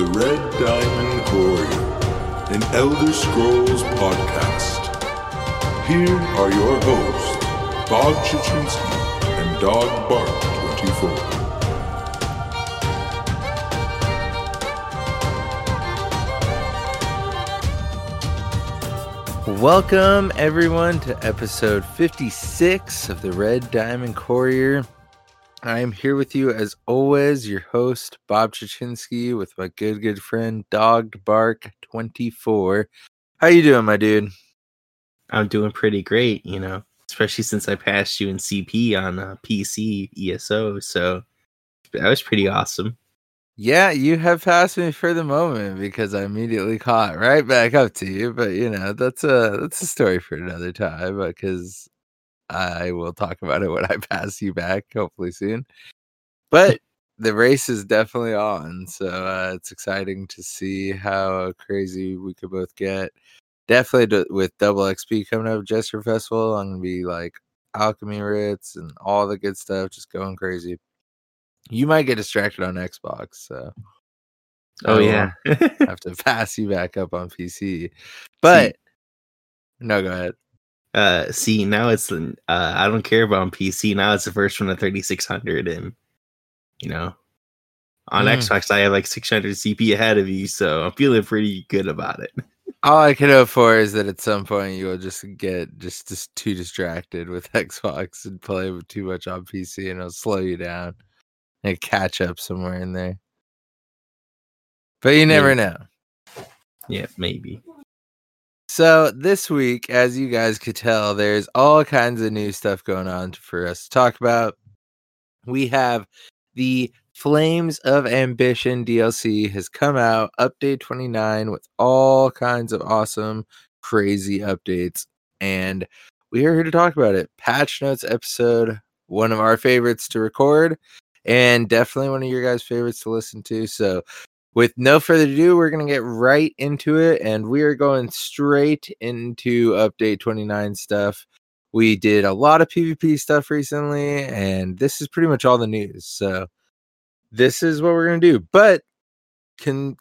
the Red Diamond Courier, an Elder Scrolls podcast. Here are your hosts, Bob Chichinsky and Doggedbark24. Welcome, everyone, to episode 56 of the Red Diamond Courier. I am here with you, as always, your host, Bob Chichinsky, with my good friend, Doggedbark24. How you doing, my dude? I'm doing pretty great, you know, especially since I passed you in CP on PC ESO, so that was pretty awesome. Yeah, you have passed me for the moment because I immediately caught right back up to you. But, you know, that's a story for another time because I will talk about it when I pass you back, hopefully soon. But the race is definitely on, so it's exciting to see how crazy we could both get. Definitely with double XP coming up, Jester Festival, I'm going to be like alchemy writs and all the good stuff, just going crazy. You might get distracted on Xbox, so yeah, I have to pass you back up on PC. But no, go ahead. See, now it's I don't care about on PC. Now it's the first one at 3,600, and you know, on Xbox I have like 600 CP ahead of you, so I'm feeling pretty good about it. All I can hope for is that at some point you will just get just too distracted with Xbox and play too much on PC, and it'll slow you down. A catch up somewhere in there, but you never know. Yeah, maybe. So this week, as you guys could tell, there's all kinds of new stuff going on for us to talk about. We have the Flames of Ambition DLC has come out, update 29, with all kinds of awesome, crazy updates, and we are here to talk about it. Patch Notes episode, one of our favorites to record. And definitely one of your guys' favorites to listen to. So with no further ado, we're going to get right into it. And we are going straight into update 29 stuff. We did a lot of PvP stuff recently. And this is pretty much all the news. So this is what we're going to do. But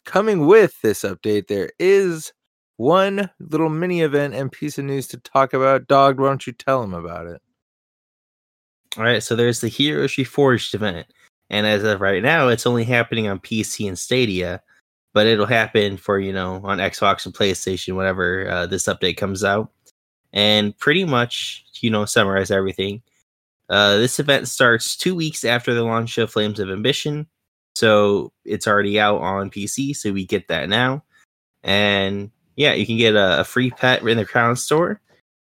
coming with this update, there is one little mini event and piece of news to talk about. Dog, why don't you tell them about it? All right, so there's the Hero She Forged event, and as of right now, it's only happening on PC and Stadia, but it'll happen for, you know, on Xbox and PlayStation whenever this update comes out. And pretty much, you know, summarize everything. This event starts 2 weeks after the launch of Flames of Ambition, so it's already out on PC, so we get that now. And yeah, you can get a free pet in the Crown Store.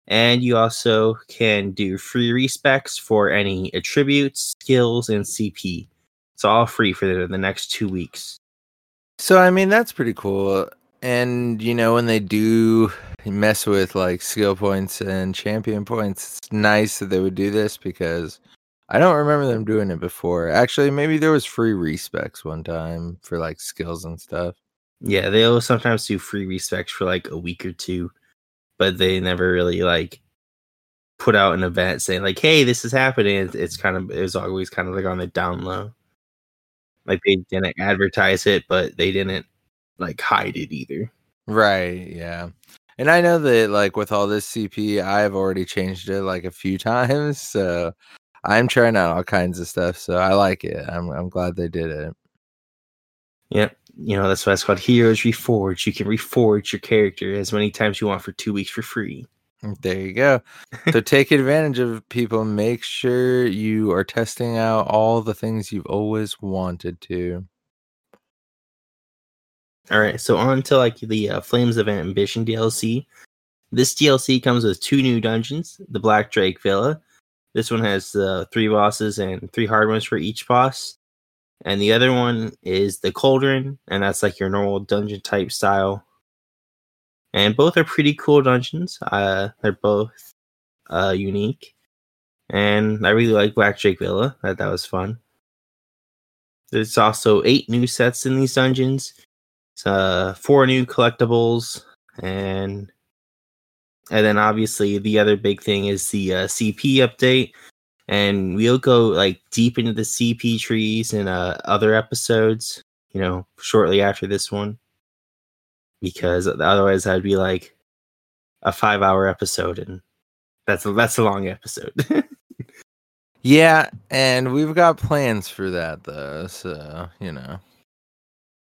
And you also can do free respecs for any attributes, skills, and CP. It's all free for the next 2 weeks. So, I mean, that's pretty cool. And, you know, when they do mess with, like, skill points and champion points, it's nice that they would do this because I don't remember them doing it before. Actually, maybe there was free respecs one time for, like, skills and stuff. Yeah, they'll sometimes do free respecs for, like, a week or two. But they never really like put out an event saying like, "Hey, this is happening." It was always kind of like on the down low. Like they didn't advertise it, but they didn't like hide it either. Right? Yeah. And I know that like with all this CP, I've already changed it like a few times, so I'm trying out all kinds of stuff. So I like it. I'm glad they did it. Yep. You know, that's why it's called Heroes Reforged. You can reforge your character as many times you want for 2 weeks for free. There you go. So take advantage of people. Make sure you are testing out all the things you've always wanted to. All right. So on to like the Flames of Ambition DLC. This DLC comes with two new dungeons, the Black Drake Villa. This one has 3 bosses and 3 hard ones for each boss. And the other one is the Cauldron, and that's like your normal dungeon type style. And both are pretty cool dungeons. They're both unique. And I really like Black Drake Villa. That was fun. There's also 8 new sets in these dungeons. It's 4 new collectibles. And then obviously the other big thing is the CP update. And we'll go like deep into the CP trees in other episodes. you know, shortly after this one, because otherwise that'd be like a 5-hour episode, and that's a long episode. Yeah, and we've got plans for that though, so you know.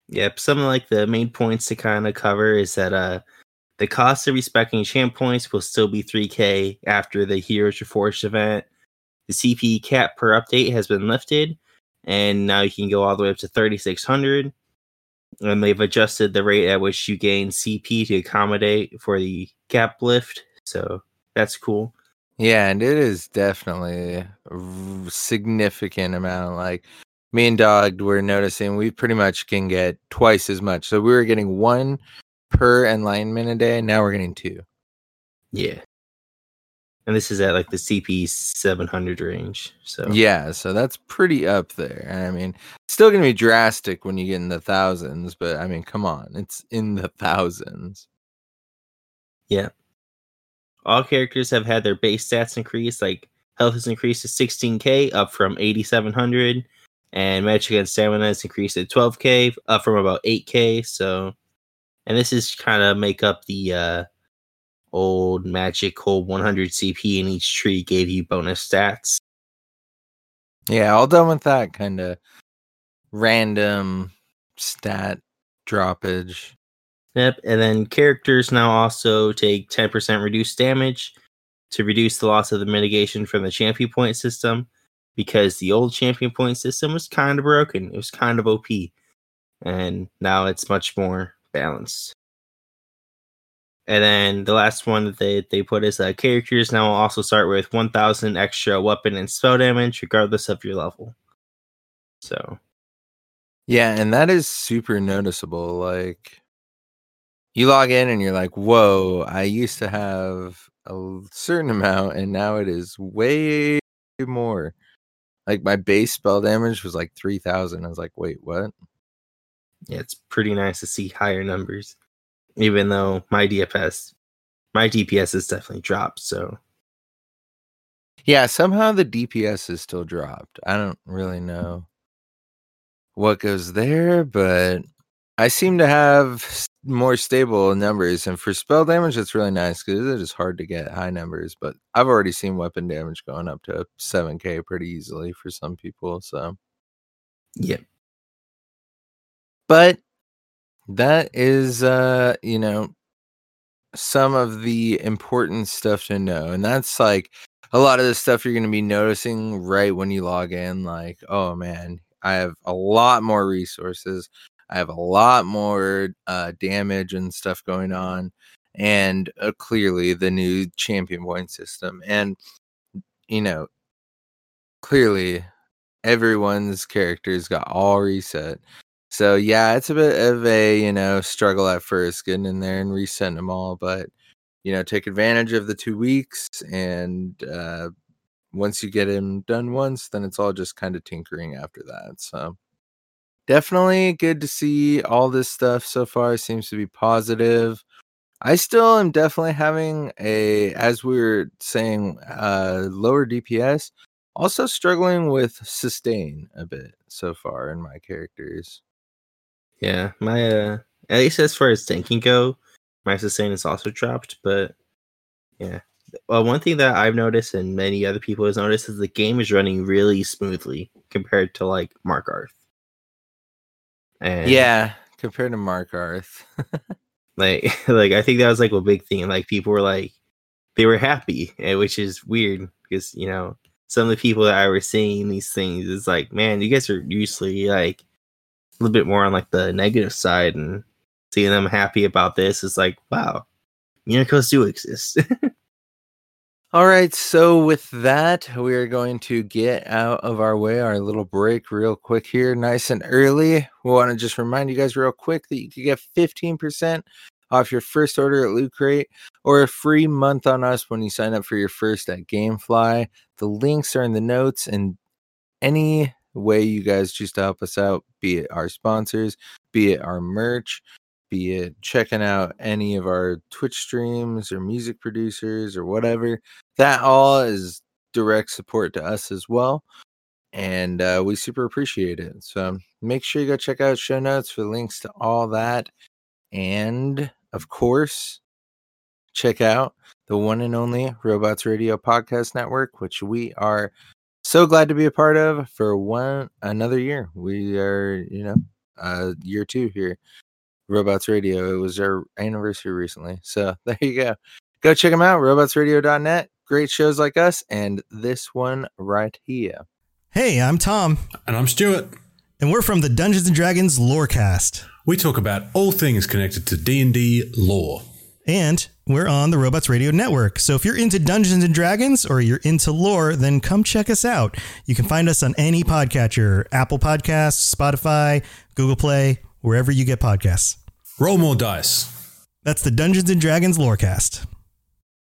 Yep, some of like the main points to kind of cover is that the cost of respecting champ points will still be $3,000 after the Hero She Forged event. The CP cap per update has been lifted, and now you can go all the way up to 3,600. And they've adjusted the rate at which you gain CP to accommodate for the cap lift, so that's cool. Yeah, and it is definitely a significant amount. Like, me and Dogged were noticing we pretty much can get twice as much. So we were getting one per enlightenment a day, and now we're getting two. Yeah. And this is at like the CP 700 range. So yeah, so that's pretty up there. I mean, it's still going to be drastic when you get in the thousands, but I mean, come on, it's in the thousands. Yeah. All characters have had their base stats increased. Like, health has increased to 16,000, up from 8,700. And magic and stamina has increased to 12,000, up from about 8,000. So, and this is kind of make up the old magic hold 100 CP, and each tree gave you bonus stats. Yeah, all done with that kind of random stat droppage. Yep, and then characters now also take 10% reduced damage to reduce the loss of the mitigation from the champion point system, because the old champion point system was kind of broken. It was kind of OP, and now it's much more balanced. And then the last one that they put is characters now will also start with 1,000 extra weapon and spell damage, regardless of your level. So, yeah, and that is super noticeable. Like, you log in and you're like, whoa, I used to have a certain amount and now it is way more. Like, my base spell damage was like 3,000. I was like, wait, what? Yeah, it's pretty nice to see higher numbers, even though my DPS is definitely dropped. So yeah, somehow the DPS is still dropped. I don't really know what goes there, but I seem to have more stable numbers, and for spell damage it's really nice because it is hard to get high numbers, but I've already seen weapon damage going up to 7,000 pretty easily for some people. So yeah, but that is you know, some of the important stuff to know, and that's like a lot of the stuff you're going to be noticing right when you log in. Like, oh man, I have a lot more resources, I have a lot more damage and stuff going on, and clearly the new champion point system. And, you know, clearly everyone's characters got all reset. So, yeah, it's a bit of a, you know, struggle at first getting in there and resetting them all. But, you know, take advantage of the 2 weeks. And once you get them done once, then it's all just kind of tinkering after that. So, definitely good to see all this stuff so far. Seems to be positive. I still am definitely having a, as we were saying, lower DPS. Also struggling with sustain a bit so far in my characters. Yeah, my at least as far as tanking go, my sustain is also dropped. But yeah, well, one thing that I've noticed and many other people has noticed is the game is running really smoothly compared to like Markarth. And yeah, compared to Markarth. like I think that was like a big thing. Like, people were like, they were happy, which is weird because, you know, some of the people that I were seeing these things is like, man, you guys are usually like a little bit more on like the negative side, and seeing them happy about this is like, wow, miracles do exist. All right, so with that, we are going to get out of our way, our little break real quick here, nice and early. We want to just remind you guys real quick that you can get 15% off your first order at Loot Crate, or a free month on us when you sign up for your first at GameFly. The links are in the notes, and any way you guys choose to help us out, be it our sponsors, be it our merch, be it checking out any of our Twitch streams or music producers or whatever, that all is direct support to us as well. and we super appreciate it. So make sure you go check out show notes for links to all that. And of course, check out the one and only Robots Radio Podcast Network, which we are so glad to be a part of for another year. We are, year two here. Robots Radio. It was our anniversary recently. So there you go. Go check them out. Robotsradio.net. Great shows like us and this one right here. Hey, I'm Tom. And I'm Stuart. And we're from the Dungeons & Dragons Lorecast. We talk about all things connected to D&D lore. And we're on the Robots Radio Network. So if you're into Dungeons & Dragons or you're into lore, then come check us out. You can find us on any podcatcher, Apple Podcasts, Spotify, Google Play, wherever you get podcasts. Roll more dice. That's the Dungeons & Dragons Lorecast.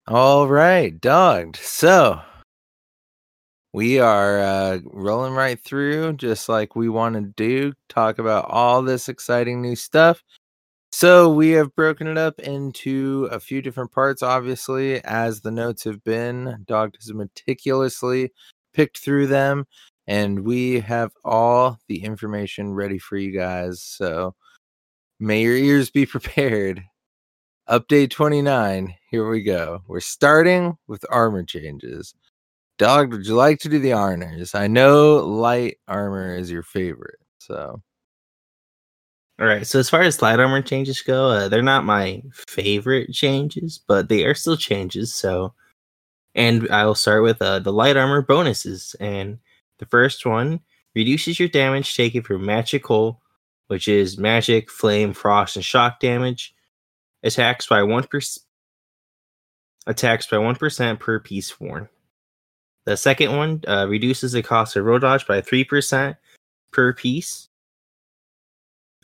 All right, dogged. So we are rolling right through just like we want to do, talk about all this exciting new stuff. So we have broken it up into a few different parts, obviously, as the notes have been. Dogged has meticulously picked through them, and we have all the information ready for you guys. So may your ears be prepared. Update 29. Here we go. We're starting with armor changes. Dog, would you like to do the honors? I know light armor is your favorite. So, all right. So as far as light armor changes go, they're not my favorite changes, but they are still changes. So, and I will start with the light armor bonuses. And the first one reduces your damage taken from magical, which is magic, flame, frost, and shock damage. Attacks by 1% per piece worn. The second one reduces the cost of roll dodge by 3% per piece.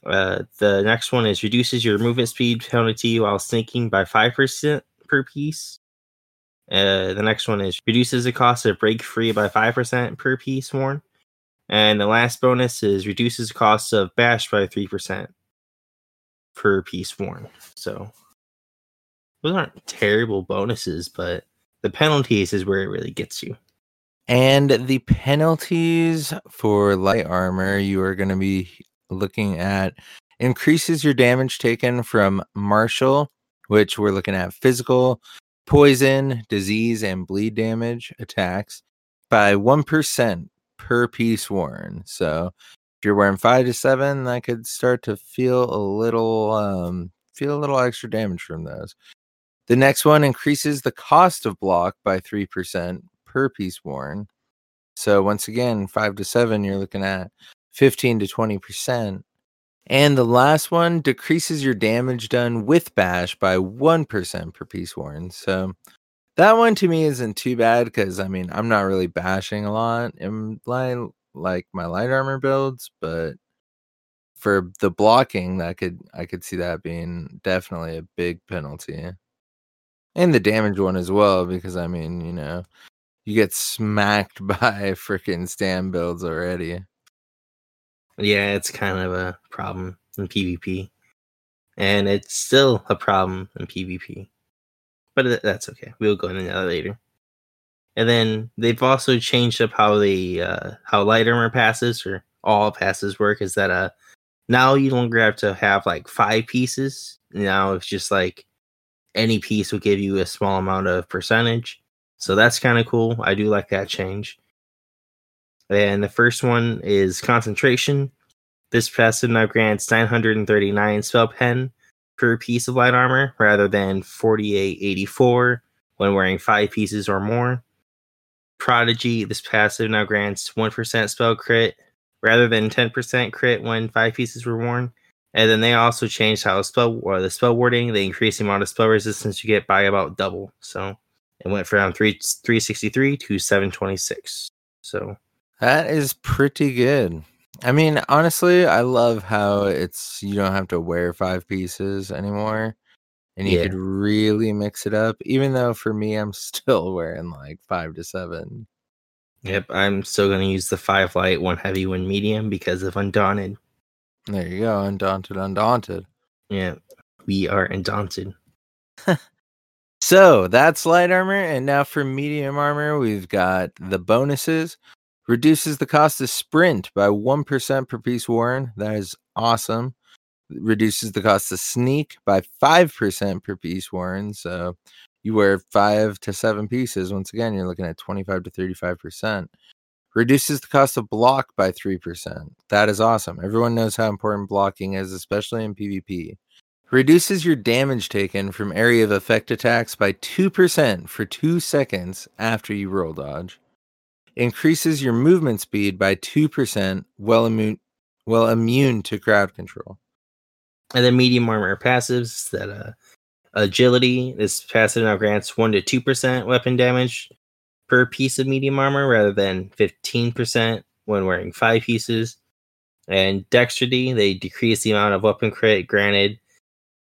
The next one is reduces your movement speed penalty while sneaking by 5% per piece. The next one is reduces the cost of break free by 5% per piece worn. And the last bonus is reduces the cost of bash by 3% per piece worn. So those aren't terrible bonuses, but the penalties is where it really gets you. And the penalties for light armor, you are going to be looking at increases your damage taken from martial, which we're looking at physical, poison, disease, and bleed damage attacks by 1% per piece worn. So if you're wearing 5 to 7, that could start to feel a little extra damage from those. The next one increases the cost of block by 3% per piece worn. So once again, 5 to 7, you're looking at 15 to 20%. And the last one decreases your damage done with bash by 1% per piece worn. So that one to me isn't too bad because, I mean, I'm not really bashing a lot in like my light armor builds, but for the blocking, I could see that being definitely a big penalty. And the damage one as well, because, I mean, you get smacked by freaking stand builds already. Yeah, it's kind of a problem in PvP. And it's still a problem in PvP. But that's okay. We'll go into that later. And then they've also changed up how the how light armor passes, or all passes, work. Is that now you don't have to have, like, 5 pieces. Now it's just, like, any piece will give you a small amount of percentage. So that's kind of cool. I do like that change. And the first one is concentration. This passive now grants 939 spell pen per piece of light armor rather than 4884 when wearing 5 pieces or more. Prodigy. This passive now grants 1% spell crit rather than 10% crit when 5 pieces were worn. And then they also changed how the spell warding. They increased the amount of spell resistance you get by about double. So it went from 363 to 726. So that is pretty good. I mean, honestly, I love how it's you don't have to wear 5 pieces anymore. And you could really mix it up. Even though for me, I'm still wearing like 5 to 7. Yep, I'm still going to use the 5 light, 1 heavy, 1 medium because of Undaunted. There you go, Undaunted. Yeah, we are Undaunted. So that's light armor, and now for medium armor, we've got the bonuses. Reduces the cost of sprint by 1% per piece worn. That is awesome. Reduces the cost of sneak by 5% per piece worn. So you wear 5 to 7 pieces. Once again, you're looking at 25 to 35%. Reduces the cost of block by 3%. That is awesome. Everyone knows how important blocking is, especially in PvP. Reduces your damage taken from area of effect attacks by 2% for 2 seconds after you roll dodge. Increases your movement speed by 2% while immune to crowd control. And then medium armor passives that agility. This passive now grants 1 to 2% weapon damage per piece of medium armor rather than 15% when wearing 5 pieces. And dexterity, they decrease the amount of weapon crit granted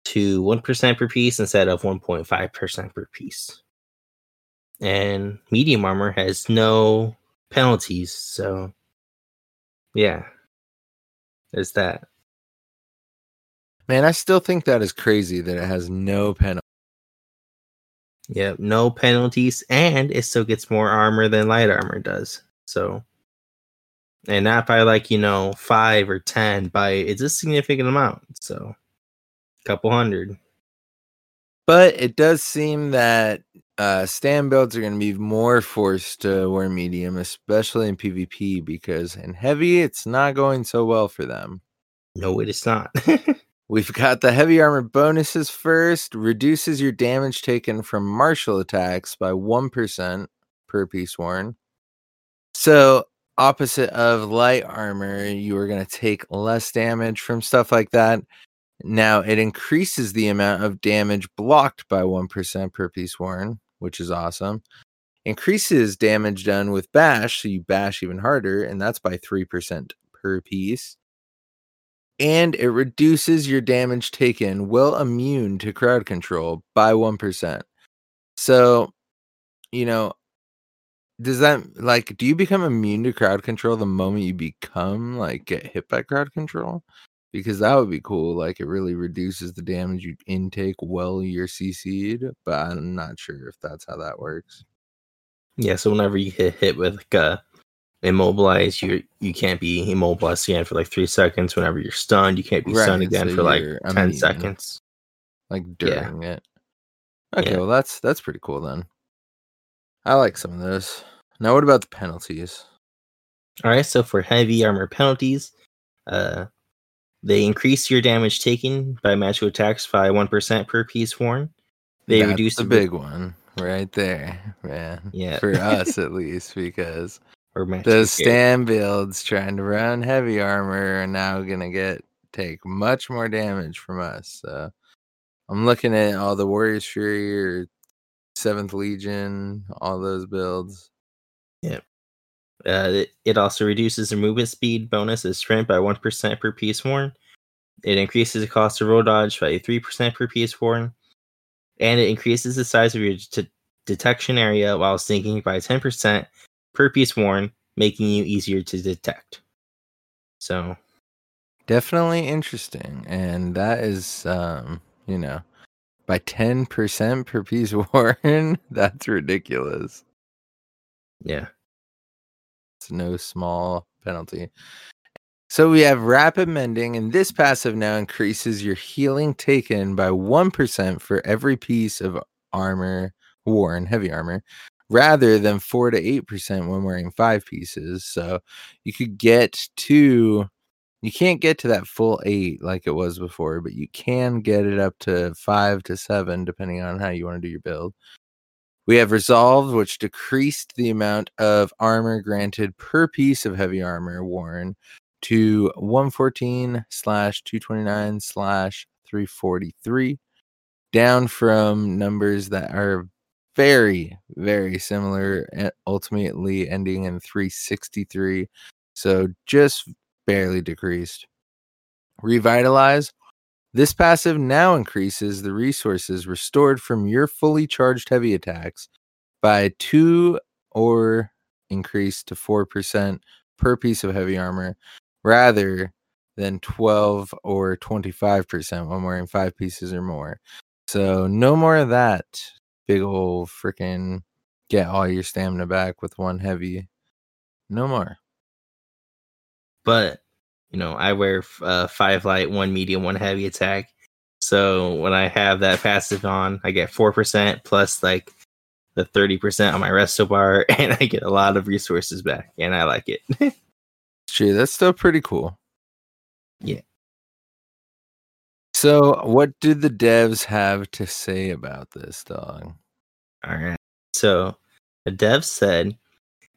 to 1% per piece instead of 1.5% per piece. And medium armor has no penalties, so yeah, there's that. Man, I still think that is crazy that it has no penalties. Yeah, no penalties, and it still gets more armor than light armor does. So, and not by 5 or 10, by it's a significant amount. So, a couple hundred. But it does seem that stand builds are going to be more forced to wear medium, especially in PvP, because in heavy, it's not going so well for them. No, it is not. We've got the heavy armor bonuses first. Reduces your damage taken from martial attacks by 1% per piece worn. So opposite of light armor, you are going to take less damage from stuff like that. Now it increases the amount of damage blocked by 1% per piece worn, which is awesome. Increases damage done with bash, so you bash even harder, and that's by 3% per piece. And it reduces your damage taken while immune to crowd control by 1%. So, does that, do you become immune to crowd control the moment you become, get hit by crowd control? Because that would be cool. It really reduces the damage you intake while you're CC'd, but I'm not sure if that's how that works. Yeah, so whenever you get hit with, immobilized, you can't be immobilized again for 3 seconds. Whenever you're stunned, you can't be stunned again for 10 seconds. During it. Okay, yeah. Well that's pretty cool then. I like some of those. Now what about the penalties? Alright, so for heavy armor penalties, they increase your damage taken by magical attacks by 1% per piece worn. That's reduce the big one right there, man. Yeah. For us at least, because those stand builds trying to run heavy armor are now going to take much more damage from us. So I'm looking at all the Warriors Fury or 7th Legion, all those builds. Yep. It also reduces the movement speed bonus as sprint by 1% per piece worn. It increases the cost of roll dodge by 3% per piece worn. And it increases the size of your detection area while sneaking by 10%. Per piece worn, making you easier to detect. So definitely interesting. And that is by 10% per piece worn. That's ridiculous. Yeah, it's no small penalty. So we have rapid mending, and this passive now increases your healing taken by 1% for every piece of armor worn, heavy armor, rather than 4 to 8% when wearing 5 pieces. So you can't get to that full 8 like it was before, but you can get it up to 5 to 7 depending on how you want to do your build. We have resolved, which decreased the amount of armor granted per piece of heavy armor worn to 114/229/343, down from numbers that are very, very similar, ultimately ending in 363. So just barely decreased. Revitalize. This passive now increases the resources restored from your fully charged heavy attacks by 2 or increased to 4% per piece of heavy armor, rather than 12 or 25% when wearing 5 pieces or more. So no more of that. Big ol' freaking get all your stamina back with one heavy. No more. But, you know, I wear 5 light, 1 medium, 1 heavy attack. So when I have that passive on, I get 4% plus like the 30% on my resto bar, and I get a lot of resources back, and I like it. Gee, that's still pretty cool. Yeah. So what did the devs have to say about this, Dog? All right. So the devs said,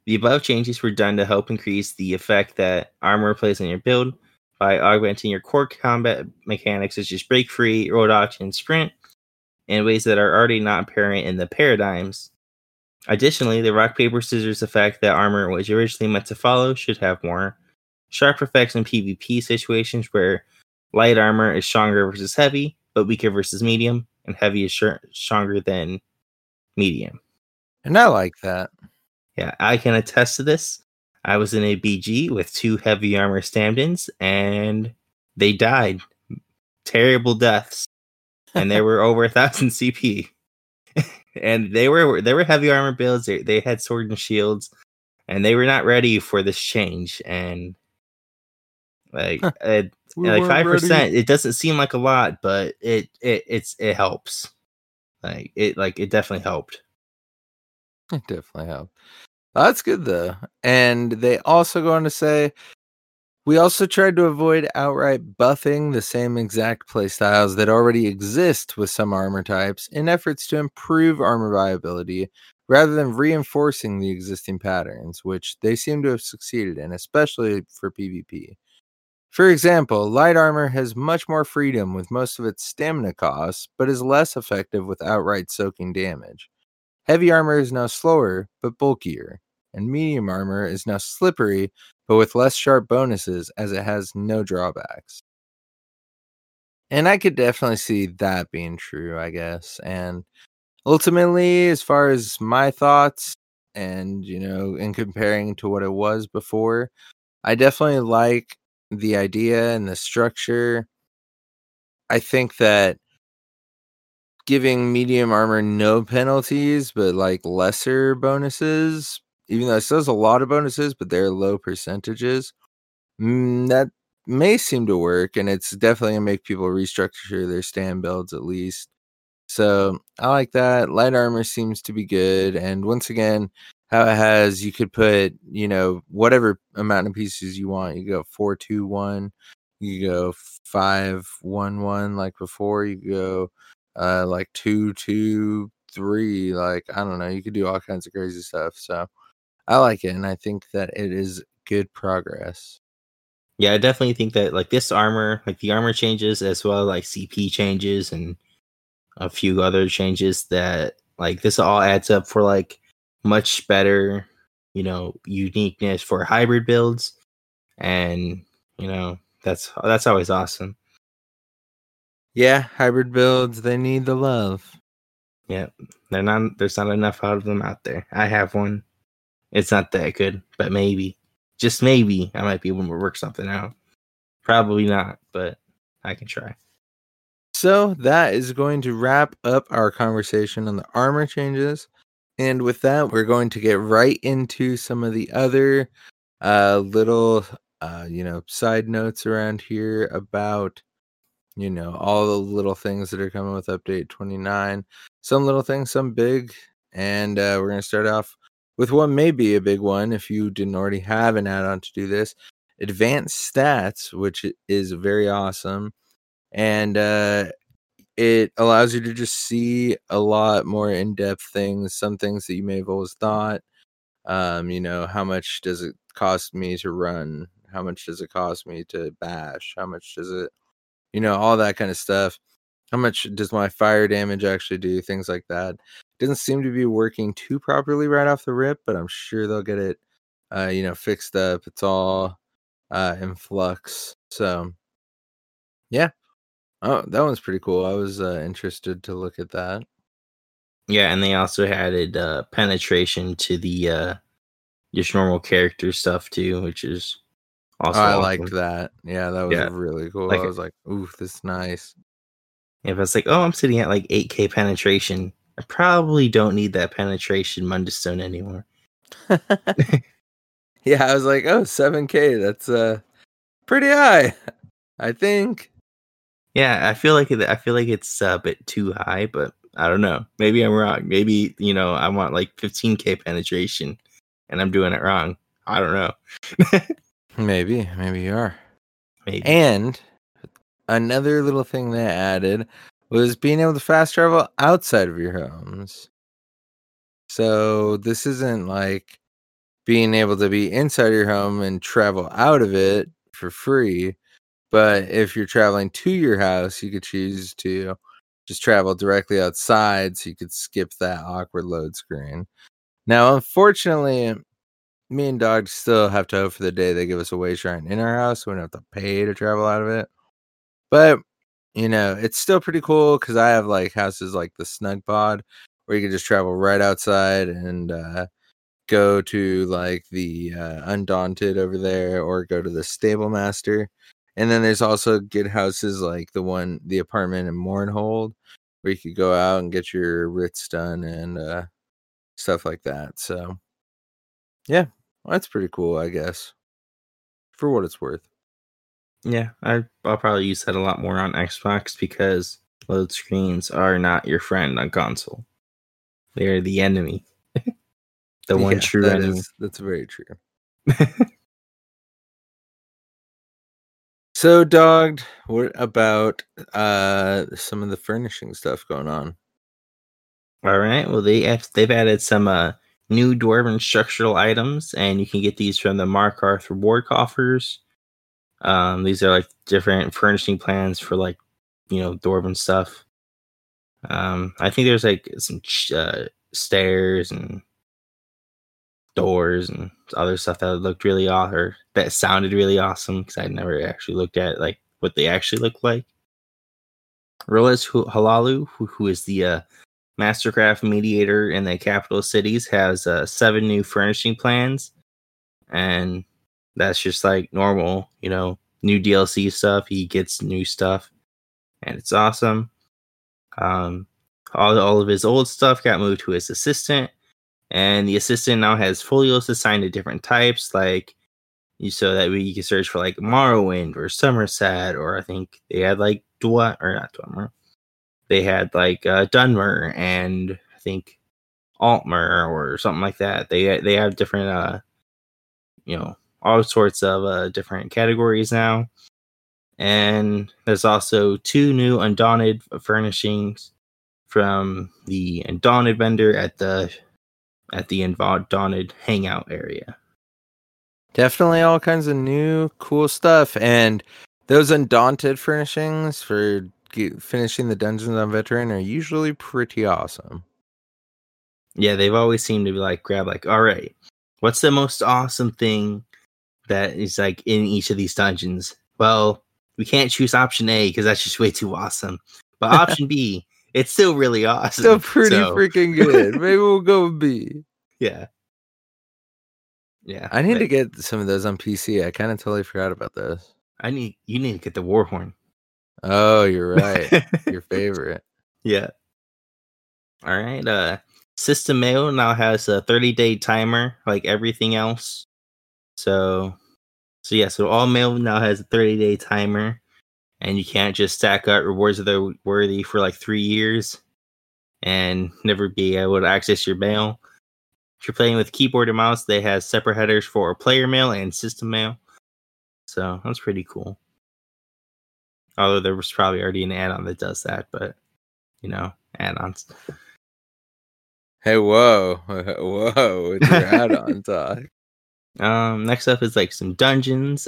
the above changes were done to help increase the effect that armor plays on your build by augmenting your core combat mechanics such as break free, roll dodge, and sprint in ways that are already not apparent in the paradigms. Additionally, the rock, paper, scissors effect that armor was originally meant to follow should have more sharp effects in PvP situations where light armor is stronger versus heavy, but weaker versus medium, and heavy is stronger than medium. And I like that. Yeah, I can attest to this. I was in a BG with 2 heavy armor stamdens, and they died. Terrible deaths. And there were over 1,000 CP. And they were heavy armor builds. They had sword and shields, and they were not ready for this change. And like, like 5%, it doesn't seem like a lot, but it helps. It definitely helped. It definitely helped. That's good, though. And they also go on to say, we also tried to avoid outright buffing the same exact playstyles that already exist with some armor types in efforts to improve armor viability rather than reinforcing the existing patterns, which they seem to have succeeded in, especially for PvP. For example, light armor has much more freedom with most of its stamina costs, but is less effective with outright soaking damage. Heavy armor is now slower, but bulkier, and medium armor is now slippery, but with less sharp bonuses as it has no drawbacks. And I could definitely see that being true, I guess. And ultimately, as far as my thoughts and, you know, in comparing to what it was before, I definitely like the idea and the structure. I think that giving medium armor no penalties, but like lesser bonuses, even though it still has a lot of bonuses, but they're low percentages, that may seem to work, and it's definitely gonna make people restructure their stand builds at least. So I like that. Light armor seems to be good, and once again, how it has, you could put, you know, whatever amount of pieces you want. You go 4-2-1, you go 5-1-1 like before, you go 2-2-3, like, I don't know, you could do all kinds of crazy stuff. So I like it, and I think that it is good progress. Yeah, I definitely think that like this armor, like the armor changes as well, like CP changes and a few other changes, that like this all adds up for like much better, you know, uniqueness for hybrid builds, and you know, that's always awesome. Yeah, hybrid builds, they need the love. Yeah, there's not enough out of them out there. I have one. It's not that good, but maybe, just maybe, I might be able to work something out. Probably not, but I can try. So that is going to wrap up our conversation on the armor changes. And with that, we're going to get right into some of the other little, side notes around here about, you know, all the little things that are coming with update 29. Some little things, some big. And we're going to start off with what may be a big one if you didn't already have an add-on to do this. Advanced stats, which is very awesome. And it allows you to just see a lot more in-depth things. Some things that you may have always thought. How much does it cost me to run? How much does it cost me to bash? How much does it... You know, all that kind of stuff. How much does my fire damage actually do? Things like that. Doesn't seem to be working too properly right off the rip, but I'm sure they'll get it, fixed up. It's all in flux. So, yeah. Oh, that one's pretty cool. I was interested to look at that. Yeah, and they also added penetration to the just normal character stuff, too, which is... Also, I liked that. Yeah, that was really cool. Like, I was like, oof, this is nice. If I was like, oh, I'm sitting at like 8K penetration, I probably don't need that penetration Mundstone anymore. Yeah, I was like, oh, 7K. That's pretty high, I think. Yeah, I feel like it's a bit too high, but I don't know. Maybe I'm wrong. Maybe, you know, I want like 15K penetration and I'm doing it wrong. I don't know. Maybe you are. Maybe. And another little thing they added was being able to fast travel outside of your homes. So this isn't like being able to be inside your home and travel out of it for free. But if you're traveling to your house, you could choose to just travel directly outside, so you could skip that awkward load screen. Now, unfortunately, me and Dog still have to hope for the day they give us a way shrine in our house, so we don't have to pay to travel out of it. But, you know, it's still pretty cool because I have like houses like the Snug Pod where you can just travel right outside and go to like the Undaunted over there, or go to the Stable Master. And then there's also good houses like the apartment in Mournhold, where you could go out and get your writs done and stuff like that. So, yeah, well, that's pretty cool, I guess, for what it's worth. Yeah, I'll probably use that a lot more on Xbox because load screens are not your friend on console. They're the enemy. The one true enemy. That's very true. So, Dogged, what about some of the furnishing stuff going on? All right. Well, they've added some new Dwarven structural items, and you can get these from the Markarth reward coffers. These are like different furnishing plans for like, you know, Dwarven stuff. I think there's like some stairs and doors and other stuff that looked really awesome, that sounded really awesome, because I never actually looked at like what they actually looked like. Rolas Halalu, who is the Mastercraft mediator in the capital cities, has 7 new furnishing plans, and that's just like normal, you know, new DLC stuff. He gets new stuff, and it's awesome. All of his old stuff got moved to his assistant. And the assistant now has folios assigned to different types, like, so that we can search for like Morrowind or Somerset, or I think they had like They had like Dunmer and I think Altmer or something like that. They have different, you know, all sorts of different categories now. And there's also 2 new Undaunted furnishings from the Undaunted vendor at the Undaunted hangout area. Definitely all kinds of new cool stuff. And those Undaunted furnishings for finishing the dungeons on Veteran are usually pretty awesome. Yeah, they've always seemed to be like, grab like, all right, what's the most awesome thing that is like in each of these dungeons? Well, we can't choose option A because that's just way too awesome. But option B, it's still really awesome. Still pretty freaking good. Maybe we'll go with B. Yeah. Yeah. I need to get some of those on PC. I kind of totally forgot about those. You need to get the Warhorn. Oh, you're right. Your favorite. Yeah. All right. System Mail now has a 30-day timer, like everything else. So all mail now has a 30-day timer. And you can't just stack up rewards of the worthy for like 3 years and never be able to access your mail. If you're playing with keyboard and mouse, they have separate headers for player mail and system mail. So that's pretty cool. Although there was probably already an add-on that does that, but, you know, add-ons. Hey, whoa, it's your add-on talk. Next up is like some dungeons.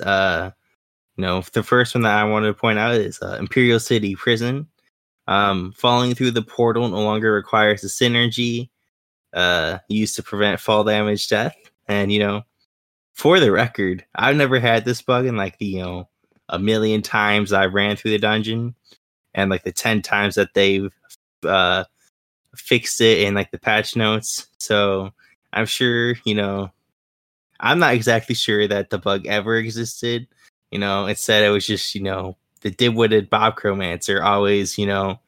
No, the first one that I wanted to point out is Imperial City Prison. Falling through the portal no longer requires the synergy used to prevent fall damage death. And, you know, for the record, I've never had this bug in like the, you know, 1,000,000 times I ran through the dungeon, and like the 10 times that they've fixed it in like the patch notes. So I'm sure, you know, I'm not exactly sure that the bug ever existed. You know, it said it was just, you know, the dibwitted Bobcromancer always, you know,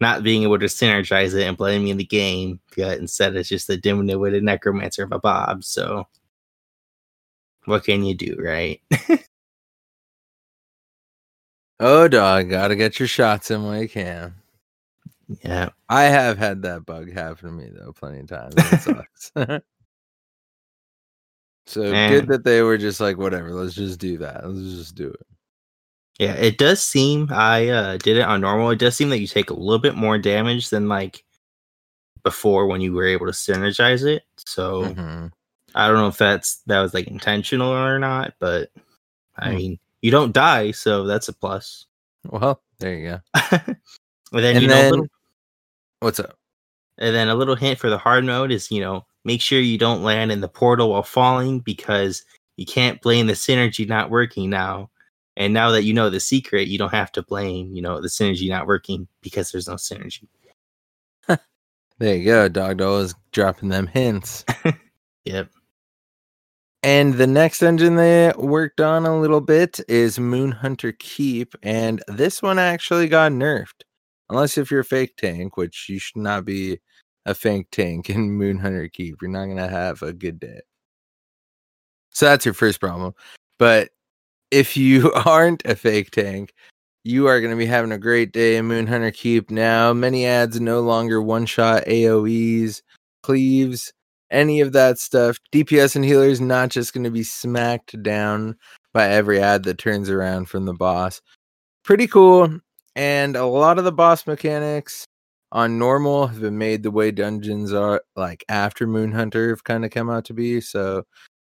not being able to synergize it and blaming the game. But instead, it's just the dimwitted Necromancer of a Bob. So what can you do, right? Oh, dog, gotta get your shots in when you can. Yeah, I have had that bug happen to me though plenty of times. It sucks. So man. Good that they were just like, whatever, let's just do that. Let's just do it. Yeah, it does seem, I did it on normal. It does seem that you take a little bit more damage than like before when you were able to synergize it. So I don't know if that was like intentional or not, but I mean, you don't die, so that's a plus. Well, there you go. What's up? And then a little hint for the hard mode is, make sure you don't land in the portal while falling, because you can't blame the synergy not working now. And now that you know the secret, you don't have to blame, the synergy not working, because there's no synergy. There you go. Dogdo is dropping them hints. Yep. And the next engine they worked on a little bit is Moon Hunter Keep. And this one actually got nerfed. Unless if you're a fake tank, which you should not be a fake tank in Moon Hunter Keep. You're not going to have a good day. So that's your first problem. But if you aren't a fake tank, you are going to be having a great day in Moon Hunter Keep now. Many ads no longer one-shot AoEs, cleaves, any of that stuff. DPS and healers not just going to be smacked down by every ad that turns around from the boss. Pretty cool. And a lot of the boss mechanics on normal have been made the way dungeons are, like after Moon Hunter, have kind of come out to be. So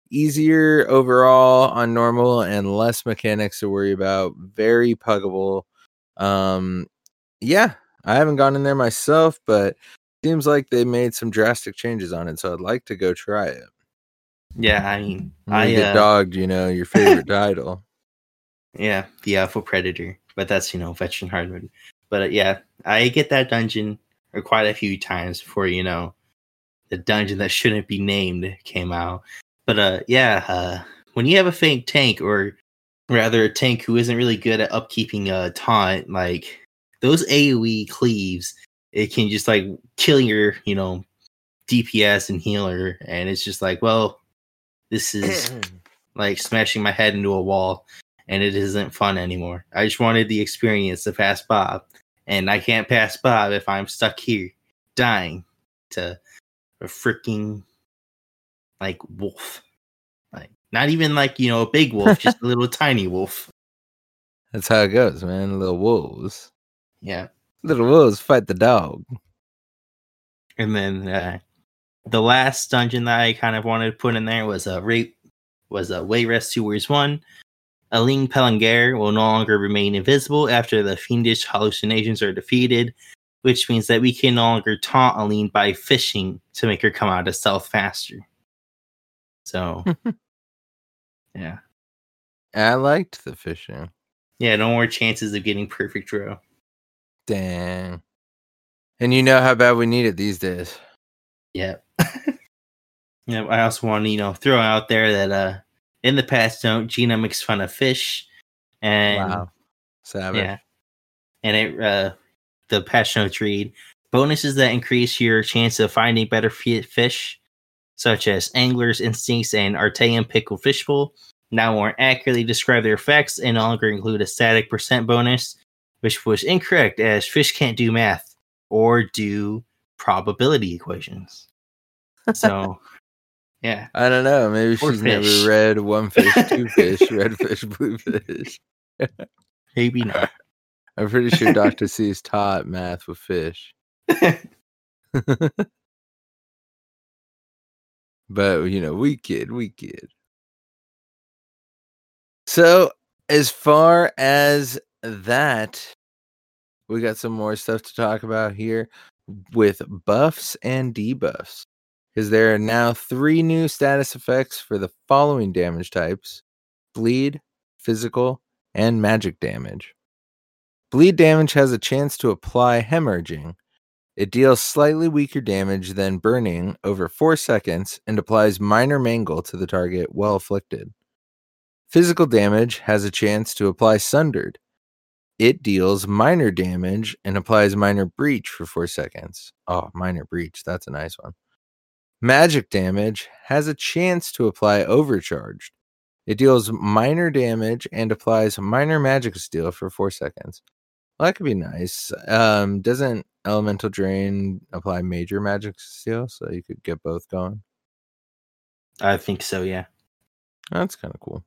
easier overall on normal and less mechanics to worry about. Very puggable. Yeah, I haven't gone in there myself, but seems like they made some drastic changes on it. So I'd like to go try it. Yeah, I mean, I get dogged, your favorite title. Yeah, the Alpha Predator. But that's, veteran hardwood. But yeah, I get that dungeon quite a few times before, the dungeon that shouldn't be named came out. But when you have a fake tank, or rather a tank who isn't really good at upkeeping a taunt, like those AoE cleaves, it can just like kill your, DPS and healer. And it's just like, well, this is like smashing my head into a wall. And it isn't fun anymore. I just wanted the experience to pass Bob. And I can't pass Bob if I'm stuck here, dying to a freaking, like, wolf. Like, not even, like, a big wolf, just a little tiny wolf. That's how it goes, man. Little wolves. Yeah. Little wolves fight the dog. And then the last dungeon that I kind of wanted to put in there was a Wayrest 2 Warriors 1. Aline Palangair will no longer remain invisible after the fiendish hallucinations are defeated, which means that we can no longer taunt Aline by fishing to make her come out of stealth faster. So, yeah. I liked the fishing. Yeah, no more chances of getting perfect row. Dang. And you know how bad we need it these days. Yep. Yep. I also want to, throw out there that, in the past, Gina makes fun of fish, and wow, savage. Yeah, and the patch notes read bonuses that increase your chance of finding better fish, such as Angler's Instincts and Artean Pickled Fishbowl, now more accurately describe their effects and no longer include a static % bonus, which was incorrect as fish can't do math or do probability equations. So. Yeah, I don't know. Maybe or she's fish. Never read one fish, two fish, red fish, blue fish. Maybe not. I'm pretty sure Dr. C's taught math with fish. But we kid. So as far as that, we got some more stuff to talk about here with buffs and debuffs. Because there are now 3 new status effects for the following damage types: bleed, physical, and magic damage. Bleed damage has a chance to apply hemorrhaging. It deals slightly weaker damage than burning over 4 seconds and applies minor mangle to the target while afflicted. Physical damage has a chance to apply sundered. It deals minor damage and applies minor breach for 4 seconds. Oh, minor breach. That's a nice one. Magic damage has a chance to apply overcharged. It deals minor damage and applies minor magic steal for 4 seconds. Well, that could be nice. Doesn't Elemental Drain apply major magic steal, so you could get both going? I think so, yeah. That's kind of cool.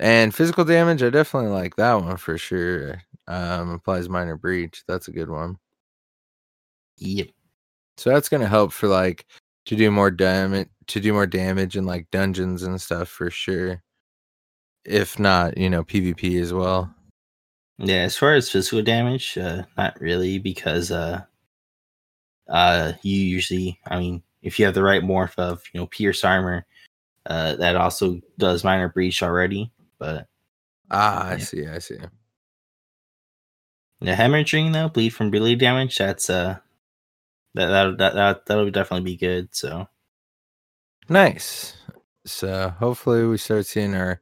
And physical damage, I definitely like that one for sure. Applies minor breach. That's a good one. Yep. So that's going to help for like to do more damage in like dungeons and stuff for sure. If not, you know, PvP as well. Yeah, as far as physical damage, not really, because you usually, I mean, if you have the right morph of, you know, Pierce Armor, that also does minor breach already, but... I see. The hemorrhaging, though, bleed from melee damage, that's, that'll definitely be good, so... Nice. So, hopefully we start seeing our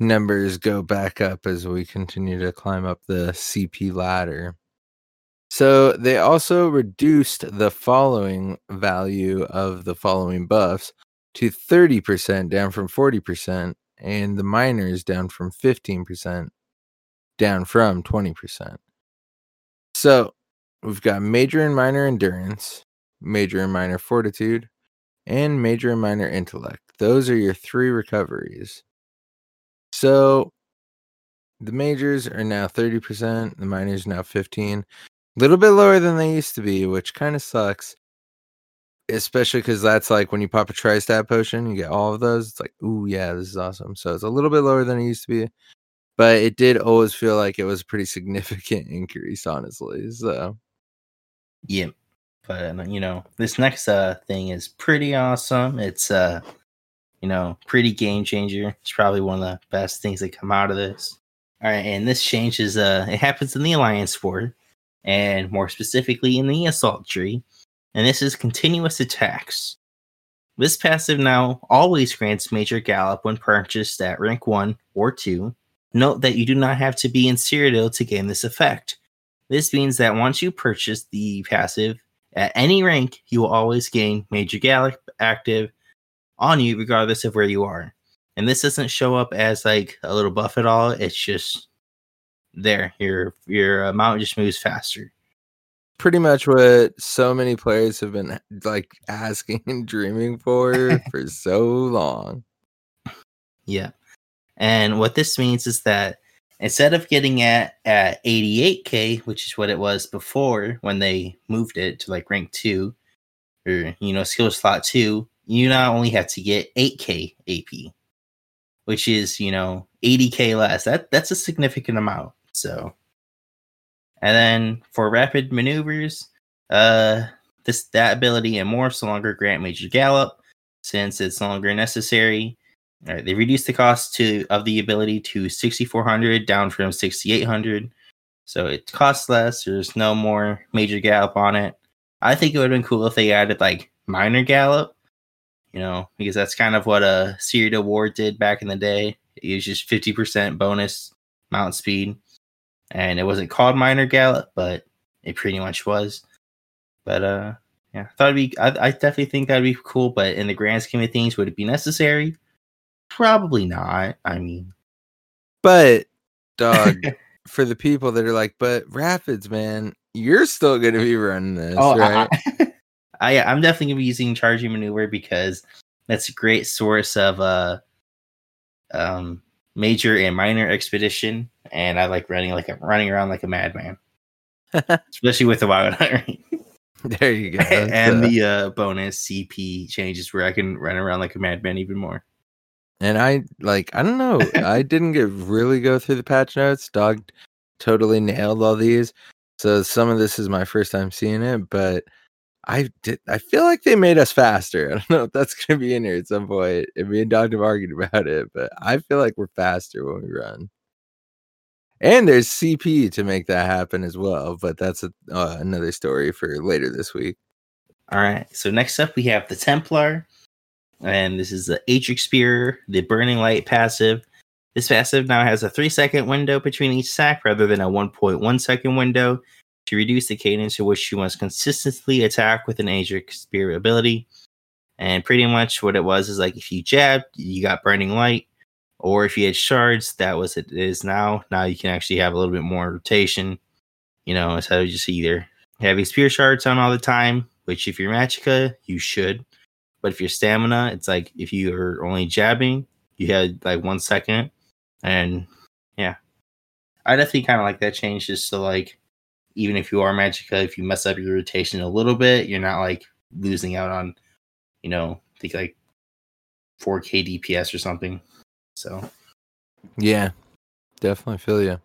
numbers go back up as we continue to climb up the CP ladder. So, they also reduced the following value of the following buffs to 30%, down from 40%, and the minors down from 15%, down from 20%. So we've got major and minor endurance, major and minor fortitude, and major and minor intellect. Those are your three recoveries. So the majors are now 30%, the minors now 15%. A little bit lower than they used to be, which kind of sucks. Especially because that's like when you pop a tri-stat potion, you get all of those. It's like, ooh, yeah, this is awesome. So it's a little bit lower than it used to be. But it did always feel like it was a pretty significant increase, honestly. So, yeah. But, you know, this next thing is pretty awesome. It's, you know, pretty game changer. It's probably one of the best things that come out of this. All right. And this change is, it happens in the Alliance Board, and more specifically in the Assault Tree. And this is continuous attacks. This passive now always grants major gallop when purchased at rank 1 or 2. Note that you do not have to be in Cyrodiil to gain this effect. This means that once you purchase the passive at any rank, you will always gain major gallop active on you regardless of where you are. And this doesn't show up as like a little buff at all. It's just there. Your amount just moves faster. Pretty much what so many players have been like asking and dreaming for so long. Yeah. And what this means is that instead of getting at 88k, which is what it was before when they moved it to like rank 2 or, you know, skill slot 2, you not only have to get 8k AP, which is, you know, 80k less. That's a significant amount. So. And then for rapid maneuvers, that ability and morphs no longer grant major gallop since it's no longer necessary. All right, they reduced the cost of the ability to 6,400 down from 6,800. So it costs less. There's no more major gallop on it. I think it would have been cool if they added like minor gallop, you know, because that's kind of what a Cyrodiil Ward did back in the day. It was just 50% bonus mount speed. And it wasn't called minor gallop, but it pretty much was. But yeah, I definitely think that'd be cool. But in the grand scheme of things, would it be necessary? Probably not. I mean, but dog, for the people that are like, but rapids, man, you're still gonna be running this, right? I'm definitely gonna be using charging maneuver because that's a great source of major and minor expedition, and I like running around like a madman, especially with the Wild Hunt. There you go. And the bonus CP changes where I can run around like a madman even more. And I don't know, I didn't really go through the patch notes. Dog totally nailed all these, so some of this is my first time seeing it, but I feel like they made us faster. I don't know if that's going to be in here at some point. And me and Dog have argued about it, but I feel like we're faster when we run. And there's CP to make that happen as well, but that's another story for later this week. All right, so next up we have the Templar, and this is the Aedric Spear, the Burning Light passive. This passive now has a 3-second window between each sack rather than a 1.1 second window, to reduce the cadence in which you must consistently attack with an Aedric Spear ability. And pretty much what it was is like if you jabbed, you got Burning Light, Or if you had shards, that was it is now. Now you can actually have a little bit more rotation. You know, instead of just either having spear shards on all the time, which if you're Magicka, you should. But if you're stamina, it's like if you are only jabbing, you had like 1 second. And yeah, I definitely kind of like that change just to like, even if you are Magicka, if you mess up your rotation a little bit, you're not like losing out on, you know, I think like 4K DPS or something. So yeah, definitely feel you.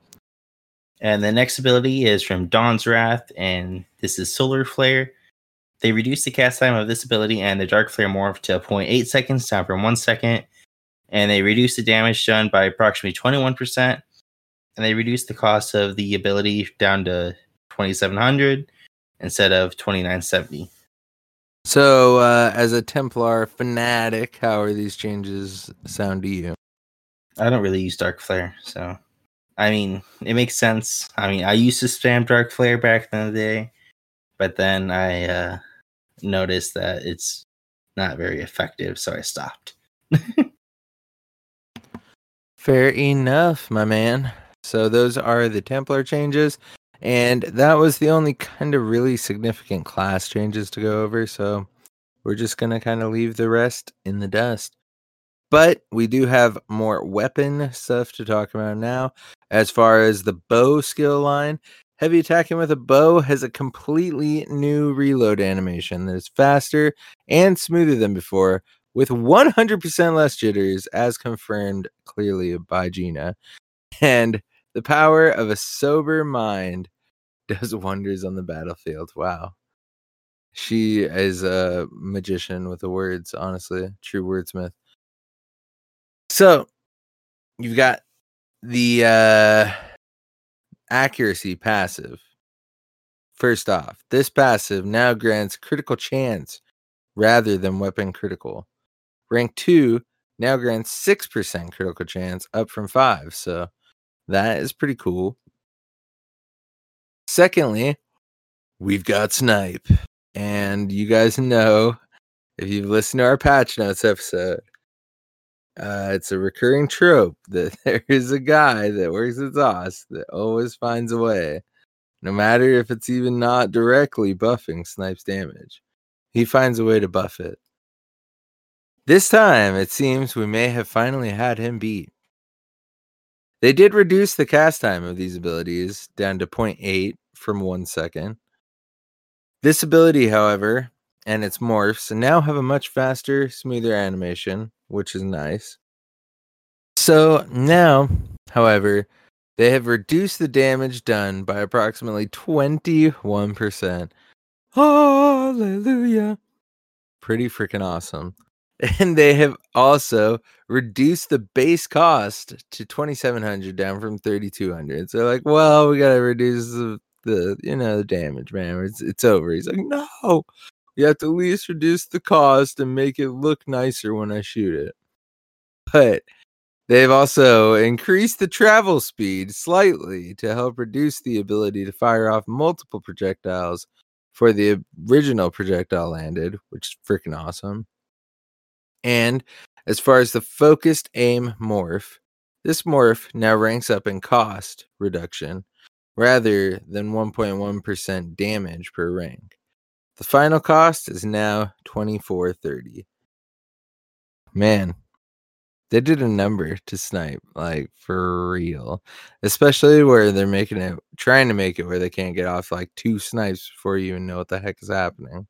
And the next ability is from Dawn's Wrath, and this is Solar Flare. They reduce the cast time of this ability and the Dark Flare morph to 0.8 seconds down from 1 second. And they reduce the damage done by approximately 21%. And they reduce the cost of the ability down to 2,700 instead of 2,970. So, as a Templar fanatic, how are these changes sound to you? I don't really use Dark Flare, so... I mean, it makes sense. I mean, I used to spam Dark Flare back in the day, but then I noticed that it's not very effective, so I stopped. Fair enough, my man. So those are the Templar changes, and that was the only kind of really significant class changes to go over, so we're just going to kind of leave the rest in the dust. But we do have more weapon stuff to talk about now. As far as the bow skill line, heavy attacking with a bow has a completely new reload animation that is faster and smoother than before, with 100% less jitters, as confirmed clearly by Gina. And the power of a sober mind does wonders on the battlefield. Wow. She is a magician with the words, honestly. True wordsmith. So, you've got the accuracy passive. First off, this passive now grants critical chance rather than weapon critical. Rank 2 now grants 6% critical chance, up from 5. So, that is pretty cool. Secondly, we've got snipe. And you guys know, if you've listened to our Patch Notes episode, it's a recurring trope that there is a guy that works at DOS that always finds a way, no matter if it's even not directly buffing Snipe's damage. He finds a way to buff it. This time, it seems we may have finally had him beat. They did reduce the cast time of these abilities down to 0.8 from 1 second. This ability, however, and its morphs now have a much faster, smoother animation, which is nice. So now, however, they have reduced the damage done by approximately 21%. Hallelujah! Pretty freaking awesome. And they have also reduced the base cost to 2,700 down from 3,200. So like, well, we gotta reduce the damage, man. It's over. He's like, no. You have to at least reduce the cost and make it look nicer when I shoot it. But they've also increased the travel speed slightly to help reduce the ability to fire off multiple projectiles for the original projectile landed, which is freaking awesome. And as far as the focused aim morph, this morph now ranks up in cost reduction rather than 1.1% damage per rank. The final cost is now 2430. Man, they did a number to snipe, like for real. Especially where they're trying to make it where they can't get off like 2 snipes before you even know what the heck is happening.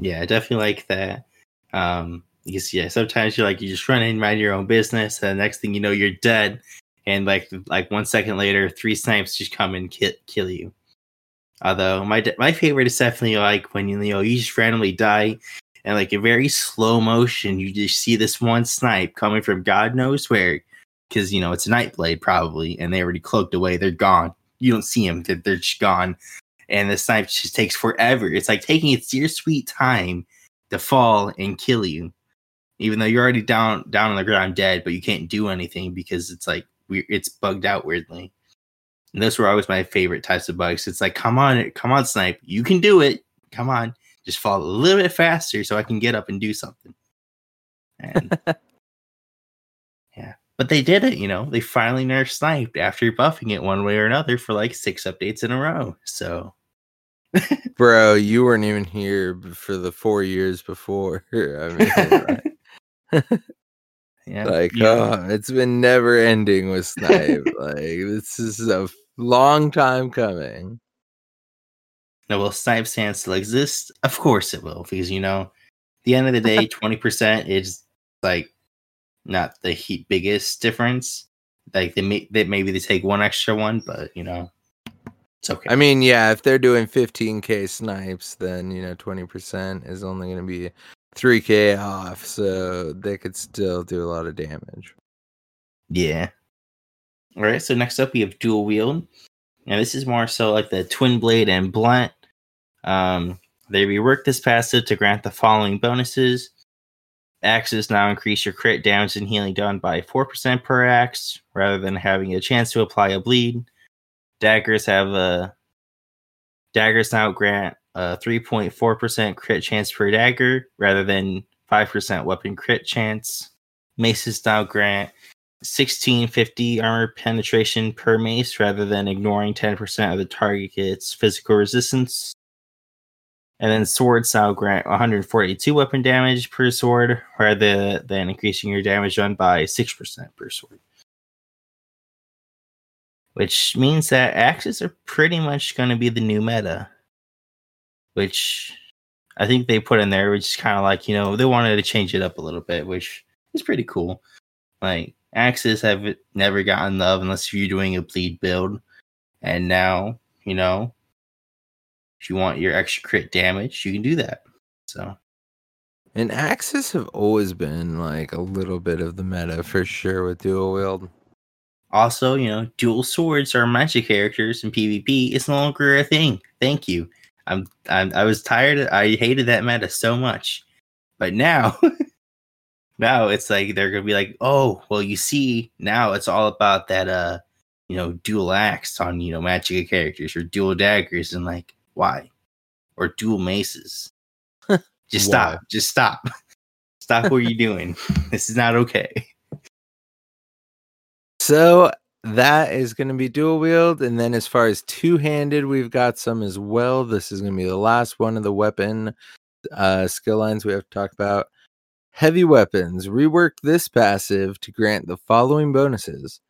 Yeah, I definitely like that. Because sometimes you're like you just run in, mind your own business, and the next thing you know, you're dead, and like 1 second later, 3 snipes just come and kill you. Although my favorite is definitely like when you just randomly die, and like in very slow motion you just see this one snipe coming from God knows where, because it's a Nightblade probably, and they already cloaked away, they're gone. You don't see them; they're just gone, and the snipe just takes forever. It's like taking its dear sweet time to fall and kill you, even though you're already down on the ground dead, but you can't do anything because it's like it's bugged out weirdly. And those were always my favorite types of bugs. It's like, come on, snipe. You can do it. Come on. Just fall a little bit faster so I can get up and do something. And Yeah. But they did it, you know. They finally nerfed Sniped after buffing it one way or another for like 6 updates in a row. So bro, you weren't even here for the 4 years before. I mean, right? Yeah. Like, yeah. Oh, it's been never ending with Snipe. Like, this is a long time coming. Now, will Snipe Sand still exist? Of course it will, because, you know, at the end of the day, 20% is, like, not the biggest difference. Like, maybe they take one extra one, but, you know, it's okay. I mean, yeah, if they're doing 15K snipes, then, you know, 20% is only going to be 3K off, so they could still do a lot of damage. Yeah. All right, so next up we have Dual Wield. And this is more so like the Twin Blade and Blunt. They reworked this passive to grant the following bonuses. Axes now increase your crit damage and healing done by 4% per axe, rather than having a chance to apply a bleed. Daggers now grant a 3.4% crit chance per dagger, rather than 5% weapon crit chance. Maces now grant 1650 armor penetration per mace, rather than ignoring 10% of the target's physical resistance. And then swords now grant 142 weapon damage per sword, rather than increasing your damage done by 6% per sword. Which means that axes are pretty much going to be the new meta. Which I think they put in there, which is kind of like, you know, they wanted to change it up a little bit, which is pretty cool. Like, axes have never gotten love unless you're doing a bleed build. And now, you know, if you want your extra crit damage, you can do that. So, and axes have always been, like, a little bit of the meta for sure with dual wield. Also, you know, dual swords are magic characters in PvP. It's no longer a thing. Thank you. I was tired. I hated that meta so much, but now it's like they're gonna be like, oh, well, you see, now it's all about that, you know, dual axe on, you know, magic characters, or dual daggers, and like, why, or dual maces. Just stop. Just stop. Stop what you're doing. This is not okay. So that is going to be dual wield. And then as far as two-handed, we've got some as well. This is going to be the last one of the weapon skill lines we have to talk about. Heavy weapons reworked this passive to grant the following bonuses.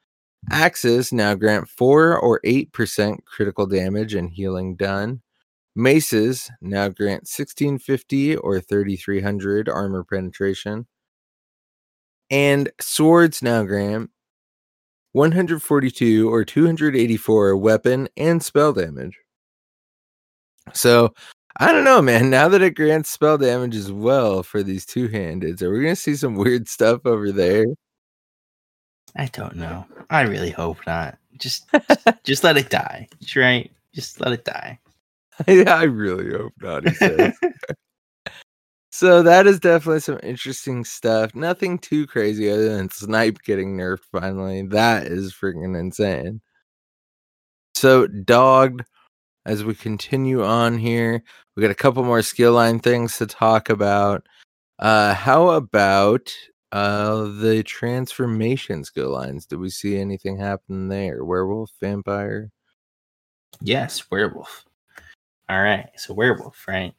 Axes now grant 4 or 8% critical damage and healing done. Maces now grant 1650 or 3300 armor penetration. And swords now grant 142 or 284 weapon and spell damage. So, I don't know, man. Now that it grants spell damage as well for these two-handeds, are we going to see some weird stuff over there? I don't know. I really hope not. Just let it die, right? Just let it die. I really hope not, he says. So that is definitely some interesting stuff. Nothing too crazy other than Snipe getting nerfed finally. That is freaking insane. So Dogged, as we continue on here, we got a couple more skill line things to talk about. How about the transformation skill lines? Did we see anything happen there? Werewolf, vampire? Yes, werewolf. All right, so werewolf, right?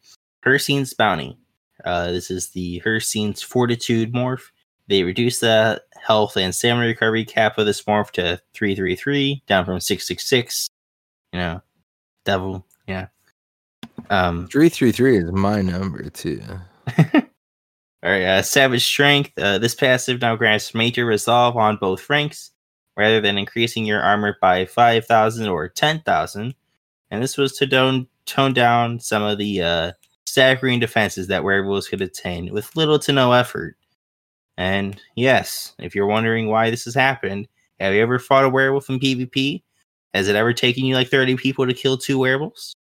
Hercine's Bounty. This is the Hercine's Fortitude morph. They reduce the health and stamina recovery cap of this morph to 333, down from 666. You know, devil, yeah. 333 is my number, too. All right, Savage Strength. This passive now grants Major Resolve on both ranks, rather than increasing your armor by 5,000 or 10,000. And this was to tone down some of the staggering defenses that werewolves could attain with little to no effort. And yes, if you're wondering why this has happened, have you ever fought a werewolf in PvP? Has it ever taken you like 30 people to kill 2 werewolves?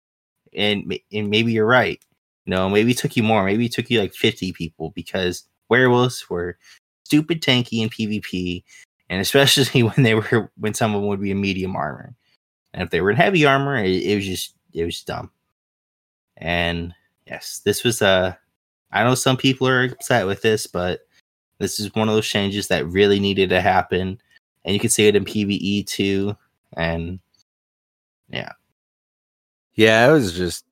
And maybe you're right. No, maybe it took you more. Maybe it took you like 50 people, because werewolves were stupid tanky in PvP, and especially when someone would be in medium armor. And if they were in heavy armor, it was just dumb. And yes, this was I know some people are upset with this, but This is one of those changes that really needed to happen. And you can see it in PvE too. And yeah. Yeah, it was just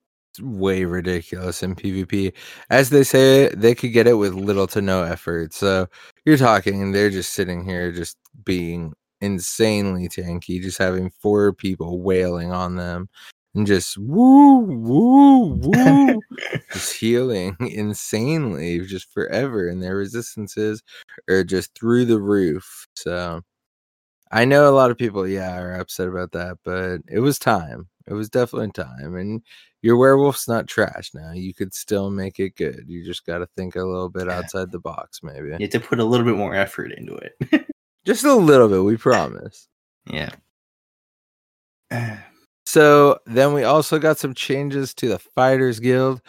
way ridiculous in PvP. As they say, they could get it with little to no effort. So you're talking and they're just sitting here just being insanely tanky, just having four people wailing on them and just woo, woo, woo, just healing insanely just forever. And their resistances are just through the roof. So I know a lot of people, are upset about that, but it was time. It was definitely time. And your werewolf's not trash now. You could still make it good. You just got to think a little bit outside the box, maybe. You have to put a little bit more effort into it. Just a little bit, we promise. Yeah. So then we also got some changes to the Fighter's Guild.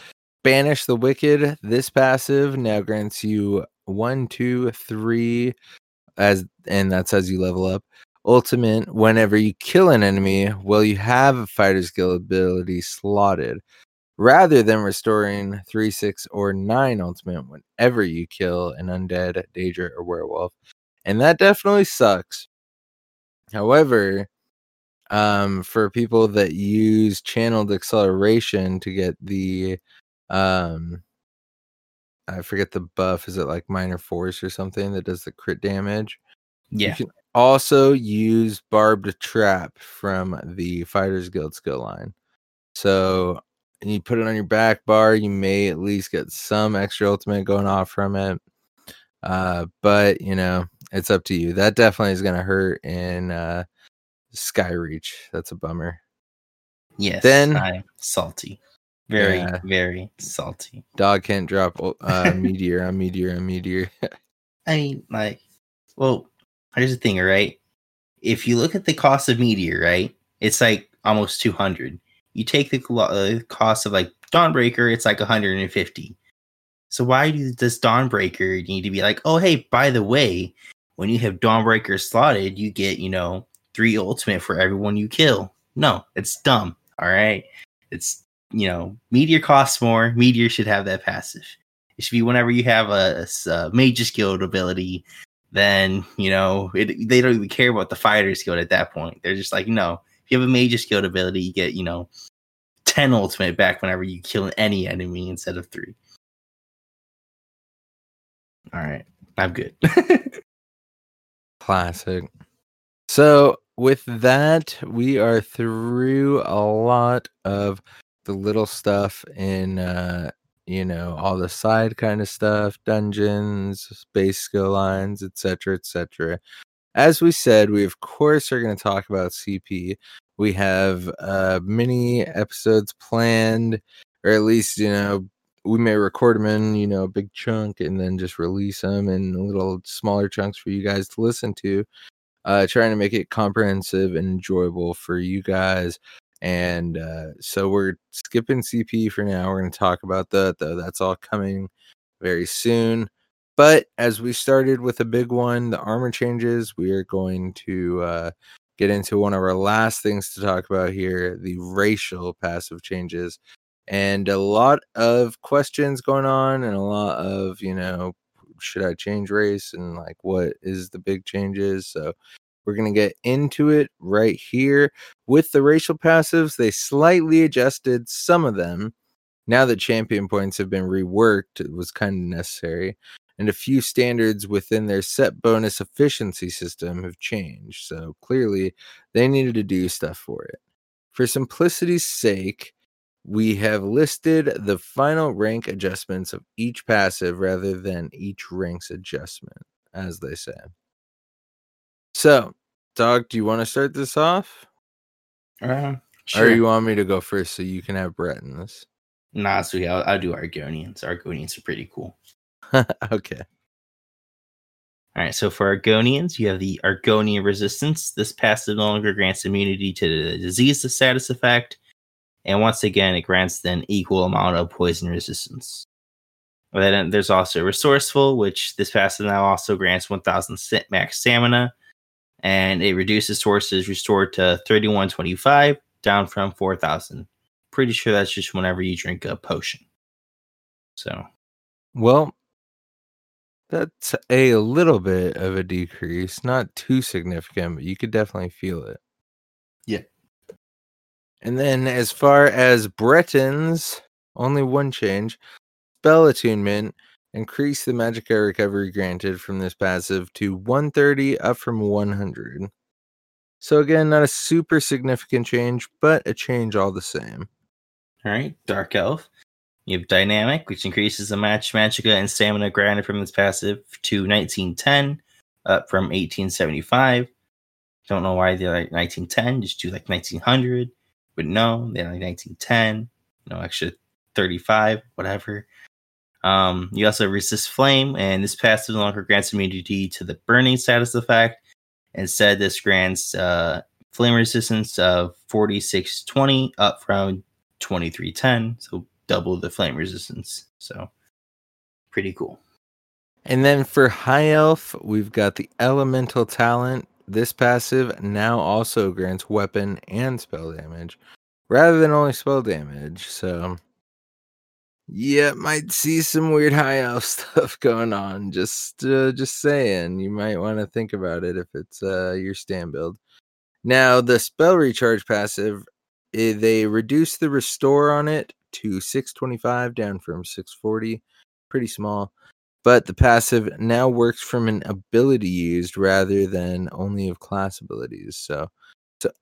Banish the Wicked. This passive now grants you 1, 2, 3... that's as you level up. Ultimate, whenever you kill an enemy, well, you have a Fighter's Guild ability slotted. Rather than restoring 3, 6, or 9 ultimate whenever you kill an undead, Daedra, or werewolf. And that definitely sucks. However, for people that use channeled acceleration to get the... I forget the buff. Is it like minor force or something that does the crit damage? Yeah. You can also use Barbed Trap from the Fighter's Guild skill line. So you put it on your back bar. You may at least get some extra ultimate going off from it. But, it's up to you. That definitely is going to hurt in Skyreach. That's a bummer. Yes. Then I'm salty. Very, very salty. Dog can't drop meteor on meteor on meteor. I mean, here's the thing, right? If you look at the cost of meteor, right, it's like almost 200. You take the cost of like Dawnbreaker, it's like 150. So why does Dawnbreaker need to be like, oh, hey, by the way, when you have Dawnbreaker slotted, you get, 3 ultimate for everyone you kill. No, it's dumb. All right. It's Meteor costs more. Meteor should have that passive. It should be whenever you have a Mage's Guild ability, then, they don't even care about the Fighter's Guild at that point. They're just like, no, if you have a Mage's Guild ability, you get, 10 ultimate back whenever you kill any enemy instead of 3. All right. I'm good. Classic. So with that, we are through a lot of the little stuff in, all the side kind of stuff, dungeons, base skill lines, etc., etc. As we said, we, of course, are going to talk about CP. We have mini episodes planned, or at least, we may record them in, a big chunk and then just release them in little smaller chunks for you guys to listen to, trying to make it comprehensive and enjoyable for you guys. And so we're skipping CP for now. We're going to talk about that, though. That's all coming very soon. But as we started with a big one, the armor changes, we are going to get into one of our last things to talk about here, the racial passive changes. And a lot of questions going on and a lot of, should I change race? And like, what is the big changes? So we're going to get into it right here. With the racial passives, they slightly adjusted some of them. Now that champion points have been reworked, it was kind of necessary. And a few standards within their set bonus efficiency system have changed. So clearly, they needed to do stuff for it. For simplicity's sake, we have listed the final rank adjustments of each passive rather than each rank's adjustment, as they say. So, Dog, do you want to start this off? Sure. Or you want me to go first so you can have Bretons? Nah, sweet. I'll do Argonians. Argonians are pretty cool. Okay. All right, so for Argonians, you have the Argonian Resistance. This passive no longer grants immunity to the disease status effect. And once again, it grants an equal amount of poison resistance. Then there's also Resourceful, which this passive now also grants 1,000 max stamina. And it reduces sources restored to 3125, down from 4,000. Pretty sure that's just whenever you drink a potion. So, well, That's a little bit of a decrease, not too significant, but you could definitely feel it. Yeah. And then as far as Bretons, only one change. Spell attunement, increase the magic arrow recovery granted from this passive to 130, up from 100. So again, not a super significant change, but a change all the same. All right, Dark Elf. You have Dynamic, which increases the match, magicka, and stamina granted from this passive to 1910, up from 1875. Don't know why they're like 1910, just do like 1900. But no, they're like 1910, no extra 35, whatever. You also resist flame, and this passive no longer grants immunity to the burning status effect. Instead, this grants flame resistance of 4620, up from 2310. So double the flame resistance. So pretty cool. And then for High Elf, we've got the Elemental Talent. This passive now also grants weapon and spell damage rather than only spell damage. So yeah, might see some weird High Elf stuff going on. Just saying, you might want to think about it if it's your stand build. Now the spell recharge passive, they reduce the restore on it to 625, down from 640. Pretty small. But the passive now works from an ability used rather than only of class abilities. So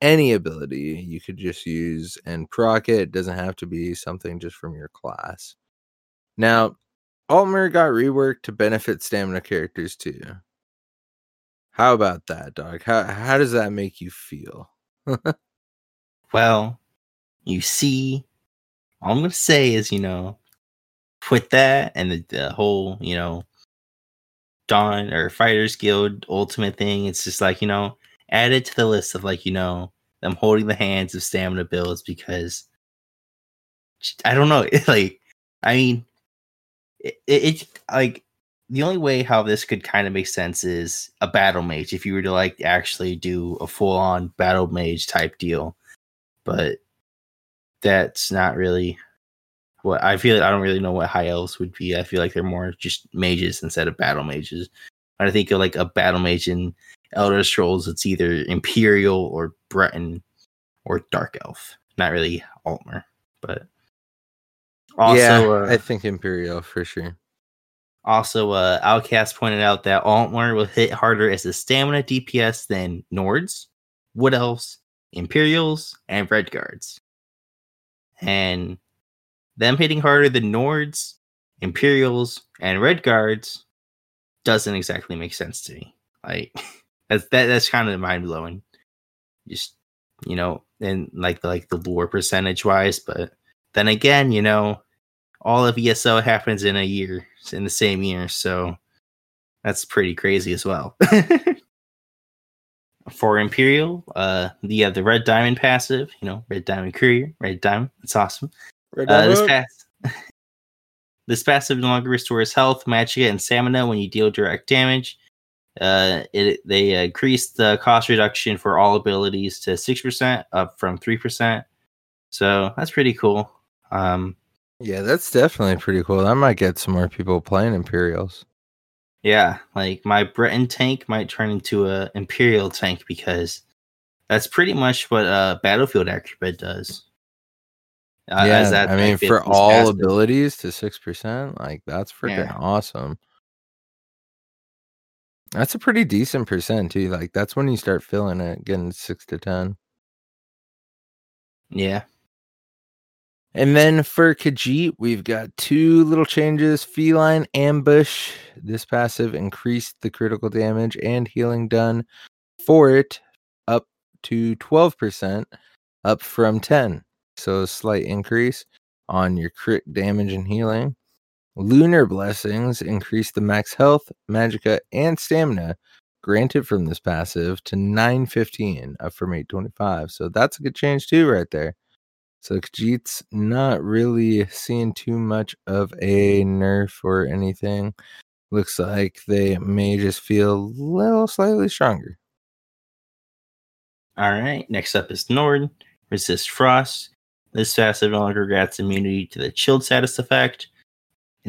any ability you could just use and proc it. It doesn't have to be something just from your class. Now, Altmer got reworked to benefit stamina characters too. How about that, Dog? How does that make you feel? Well, you see, all I'm going to say is, with that and the whole, Dawn or Fighter's Guild ultimate thing, it's just like, add it to the list of them holding the hands of stamina builds, because I don't know. The only way how this could kind of make sense is a battle mage. If you were to actually do a full on battle mage type deal, but that's not really. What I don't really know what high elves would be. I feel like they're more just mages instead of battle mages. When I think of a battle mage in Elder Scrolls, it's either Imperial or Breton or Dark Elf. Not really Altmer, but also I think Imperial for sure. Also, Outcast pointed out that Altmer will hit harder as a stamina DPS than Nords, Wood Elves, Imperials, and Red Guards, and them hitting harder than Nords, Imperials, and Red Guards doesn't exactly make sense to me. That's kind of mind blowing. Just and the lore percentage wise, but then again, all of ESO happens in the same year, so that's pretty crazy as well. For Imperial, you have the Red Diamond passive, Red Diamond Courier, Red Diamond. That's awesome. This passive no longer restores health, magicka, and stamina when you deal direct damage. They increased the cost reduction for all abilities to 6%, up from 3%. So that's pretty cool. Yeah, that's definitely pretty cool. That might get some more people playing Imperials. Yeah, my Breton tank might turn into a Imperial tank, because that's pretty much what Battlefield Acrobat does. For all passive abilities to 6%, that's freaking awesome. That's a pretty decent percent too. That's when you start feeling it, getting 6 to 10. Yeah. And then for Khajiit, we've got two little changes. Feline Ambush. This passive increased the critical damage and healing done for it up to 12%, up from 10%. So a slight increase on your crit damage and healing. Lunar Blessings increase the max health, magicka, and stamina granted from this passive to 915, up from 825. So that's a good change too right there. So Khajiit's not really seeing too much of a nerf or anything. Looks like they may just feel a little slightly stronger. All right, next up is Nord. Resist Frost. This passive no longer grants immunity to the chilled status effect.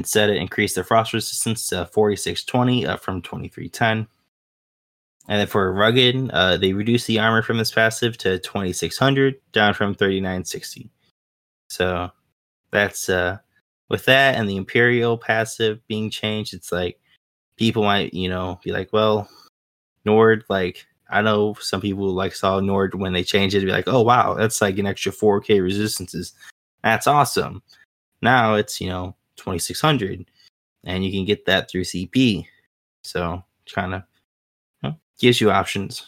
Instead, it increased the frost resistance to 4620, up from 2310. And then for rugged, they reduced the armor from this passive to 2600, down from 3960. So that's with that and the Imperial passive being changed, it's like people might, you know, be like, well, Nord, like, I know some people like saw Nord when they changed it, be like, oh wow, that's like an extra 4K resistances. That's awesome. Now it's, you know, 2600, and you can get that through CP. So kind of, you know, gives you options.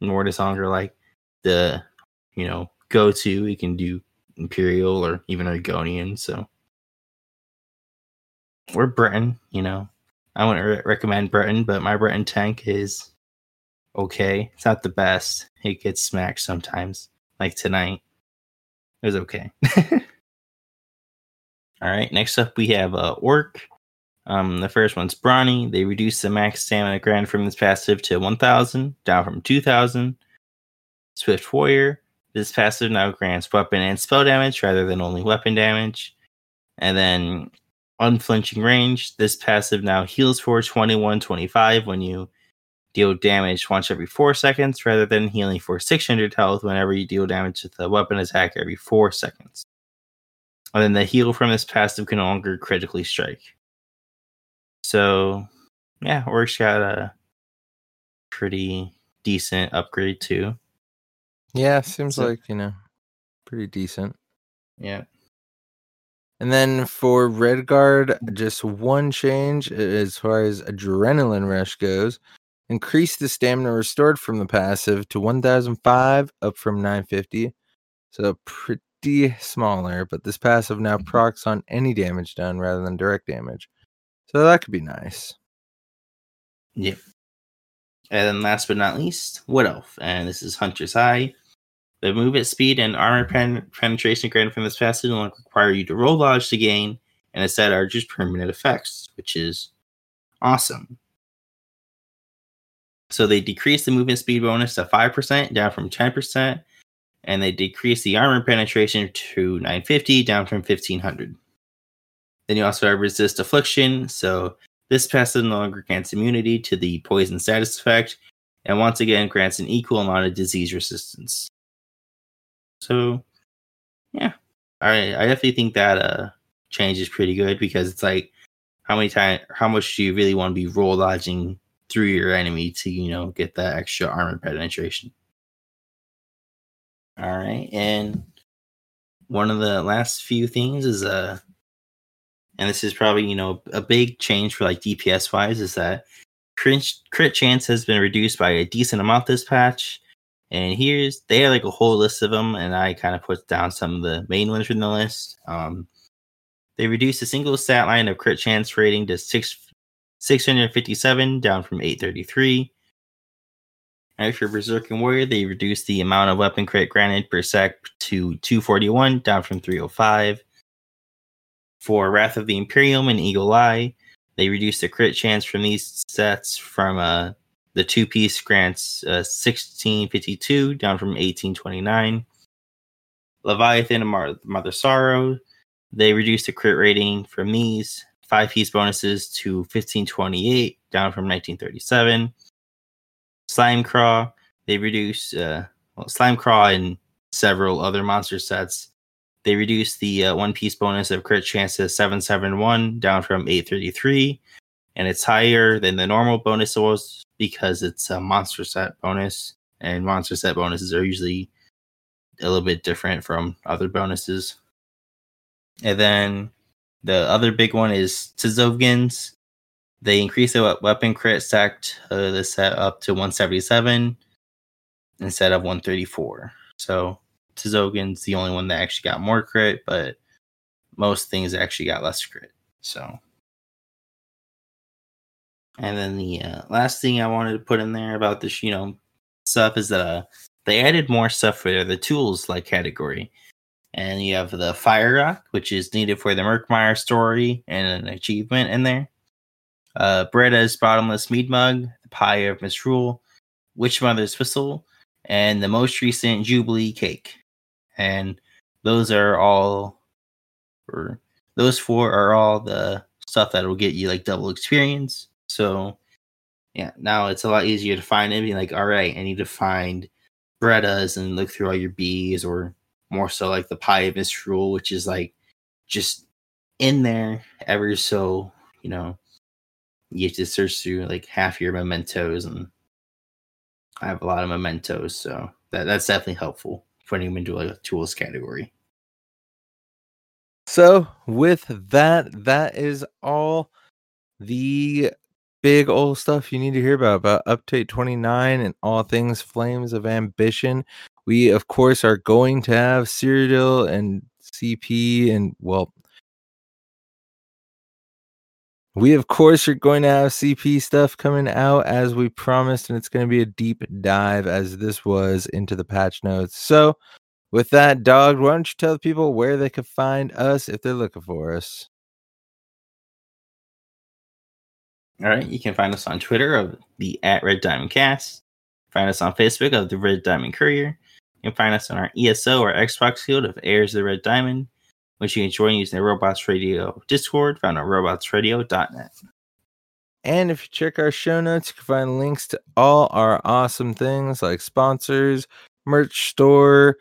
Nord is longer like the, you know, go to. You can do Imperial or even Argonian. So or Breton, you know, I wouldn't recommend Breton, but my Breton tank is okay. It's not the best. It gets smacked sometimes. Like tonight, it was okay. All right, next up we have Orc. The first one's Brawny. They reduced the max stamina granted from this passive to 1,000, down from 2,000. Swift Warrior. This passive now grants weapon and spell damage rather than only weapon damage. And then Unflinching Range. This passive now heals for 2125 when you deal damage once every 4 seconds rather than healing for 600 health whenever you deal damage with a weapon attack every 4 seconds. And then the heal from this passive can no longer critically strike. So, yeah, Orc's got a pretty decent upgrade, too. Yeah, seems so, like, you know, pretty decent. Yeah. And then for Redguard, just one change as far as Adrenaline Rush goes. Increase the stamina restored from the passive to 1,005, up from 950. So, pretty smaller, but this passive now procs on any damage done rather than direct damage. So that could be nice. Yeah. And then last but not least, Wood Elf. And this is Hunter's Eye. The movement speed and armor penetration granted from this passive will require you to roll dodge to gain, and instead are just permanent effects, which is awesome. So they decreased the movement speed bonus to 5%, down from 10%. And they decrease the armor penetration to 950, down from 1500. Then you also have Resist Affliction. So this passive no longer grants immunity to the poison status effect. And once again, grants an equal amount of disease resistance. So, yeah. I definitely think that change is pretty good. Because it's like, how much do you really want to be roll dodging through your enemy to, you know, get that extra armor penetration? All right, and one of the last few things is, and this is probably, you know, a big change for like DPS-wise, is that crit chance has been reduced by a decent amount this patch. And they have like a whole list of them, and I kind of put down some of the main ones from the list. They reduced a single stat line of crit chance rating to 657, down from 833. And for Berserking Warrior, they reduced the amount of weapon crit granted per sec to 241, down from 305. For Wrath of the Imperium and Eagle Eye, they reduced the crit chance from these sets from the two-piece grants 1652, down from 1829. Leviathan and Mother Sorrow, they reduced the crit rating from these five-piece bonuses to 1528, down from 1937. Slimecraw, they reduced Slimecraw and several other monster sets. They reduced the one-piece bonus of crit chance to 771, down from 833, and it's higher than the normal bonus was because it's a monster set bonus, and monster set bonuses are usually a little bit different from other bonuses. And then the other big one is Tzovgan's. They increased the weapon crit stacked the set up to 177 instead of 134. So Tzovgan's the only one that actually got more crit, but most things actually got less crit. So, and then the last thing I wanted to put in there about this, you know, stuff is that they added more stuff for the tools like category. And you have the Fire Rock, which is needed for the Merkmire story and an achievement in there. Beretta's Bottomless Mead Mug, the Pie of Misrule, Witch Mother's Whistle, and the most recent Jubilee Cake. And those four are all the stuff that will get you like double experience. So yeah, now it's a lot easier to find and be like, all right, I need to find Bretas and look through all your bees, or more so like the Pie of Misrule, which is like just in there ever so, you know, you have to search through like half your mementos, and I have a lot of mementos, so that's definitely helpful putting them into like a tools category. So with that is all the big old stuff you need to hear about Update 29 and all things Flames of Ambition. We, of course, are going to have Cyrodiil and CP and, well, we, of course, are going to have CP stuff coming out as we promised, and it's going to be a deep dive as this was into the patch notes. So with that, Dog, why don't you tell the people where they can find us if they're looking for us? All right, you can find us on Twitter of the @RedDiamondCast. Find us on Facebook of the Red Diamond Courier. You can find us on our ESO or Xbox Guild of Heirs of the Red Diamond, which you can join using the Robots Radio Discord, found on robotsradio.net. And if you check our show notes, you can find links to all our awesome things like sponsors, merch store,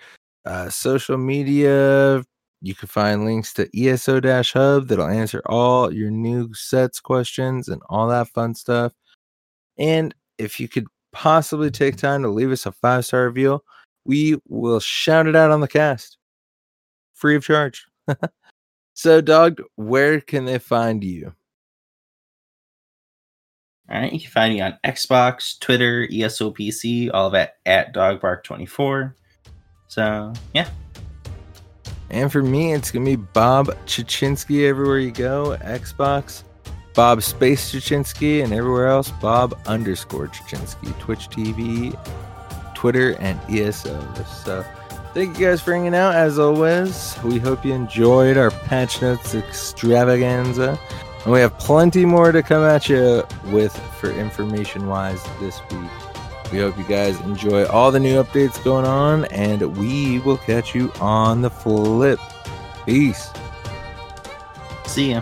social media. You can find links to ESO-Hub that'll answer all your new sets questions and all that fun stuff. And if you could possibly take time to leave us a 5-star review, we will shout it out on the cast free of charge. So, Dog, where can they find you? All right, you can find me on Xbox, Twitter, ESOPC, all of that @Doggedbark24. So, yeah. And for me, it's going to be Bob Chichinsky everywhere you go. Xbox, Bob Space Chichinsky, and everywhere else, Bob_Chichinsky. Twitch TV, Twitter, and ESO. So, thank you guys for hanging out, as always. We hope you enjoyed our Patch Notes extravaganza. And we have plenty more to come at you with for information-wise this week. We hope you guys enjoy all the new updates going on, and we will catch you on the flip. Peace. See ya.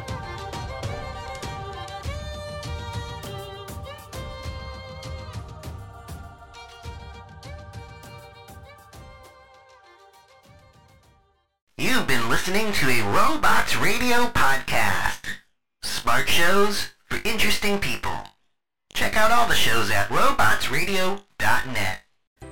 Listening to a Robots Radio podcast. Smart shows for interesting people. Check out all the shows at robotsradio.net.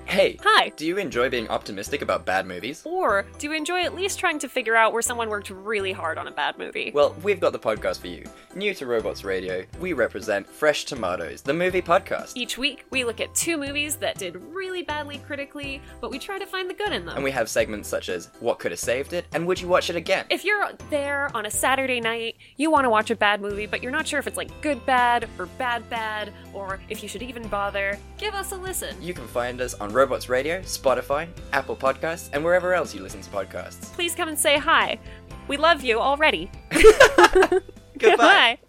Hey! Hi! Do you enjoy being optimistic about bad movies? Or do you enjoy at least trying to figure out where someone worked really hard on a bad movie? Well, we've got the podcast for you. New to Robots Radio, we represent Fresh Tomatoes, the movie podcast. Each week, we look at 2 movies that did really badly critically, but we try to find the good in them. And we have segments such as, What Could Have Saved It? And Would You Watch It Again? If you're there on a Saturday night, you want to watch a bad movie, but you're not sure if it's like good bad, or bad bad, or if you should even bother, give us a listen. You can find us on Robots Radio, Spotify, Apple Podcasts, and wherever else you listen to podcasts. Please come and say hi. We love you already. Goodbye.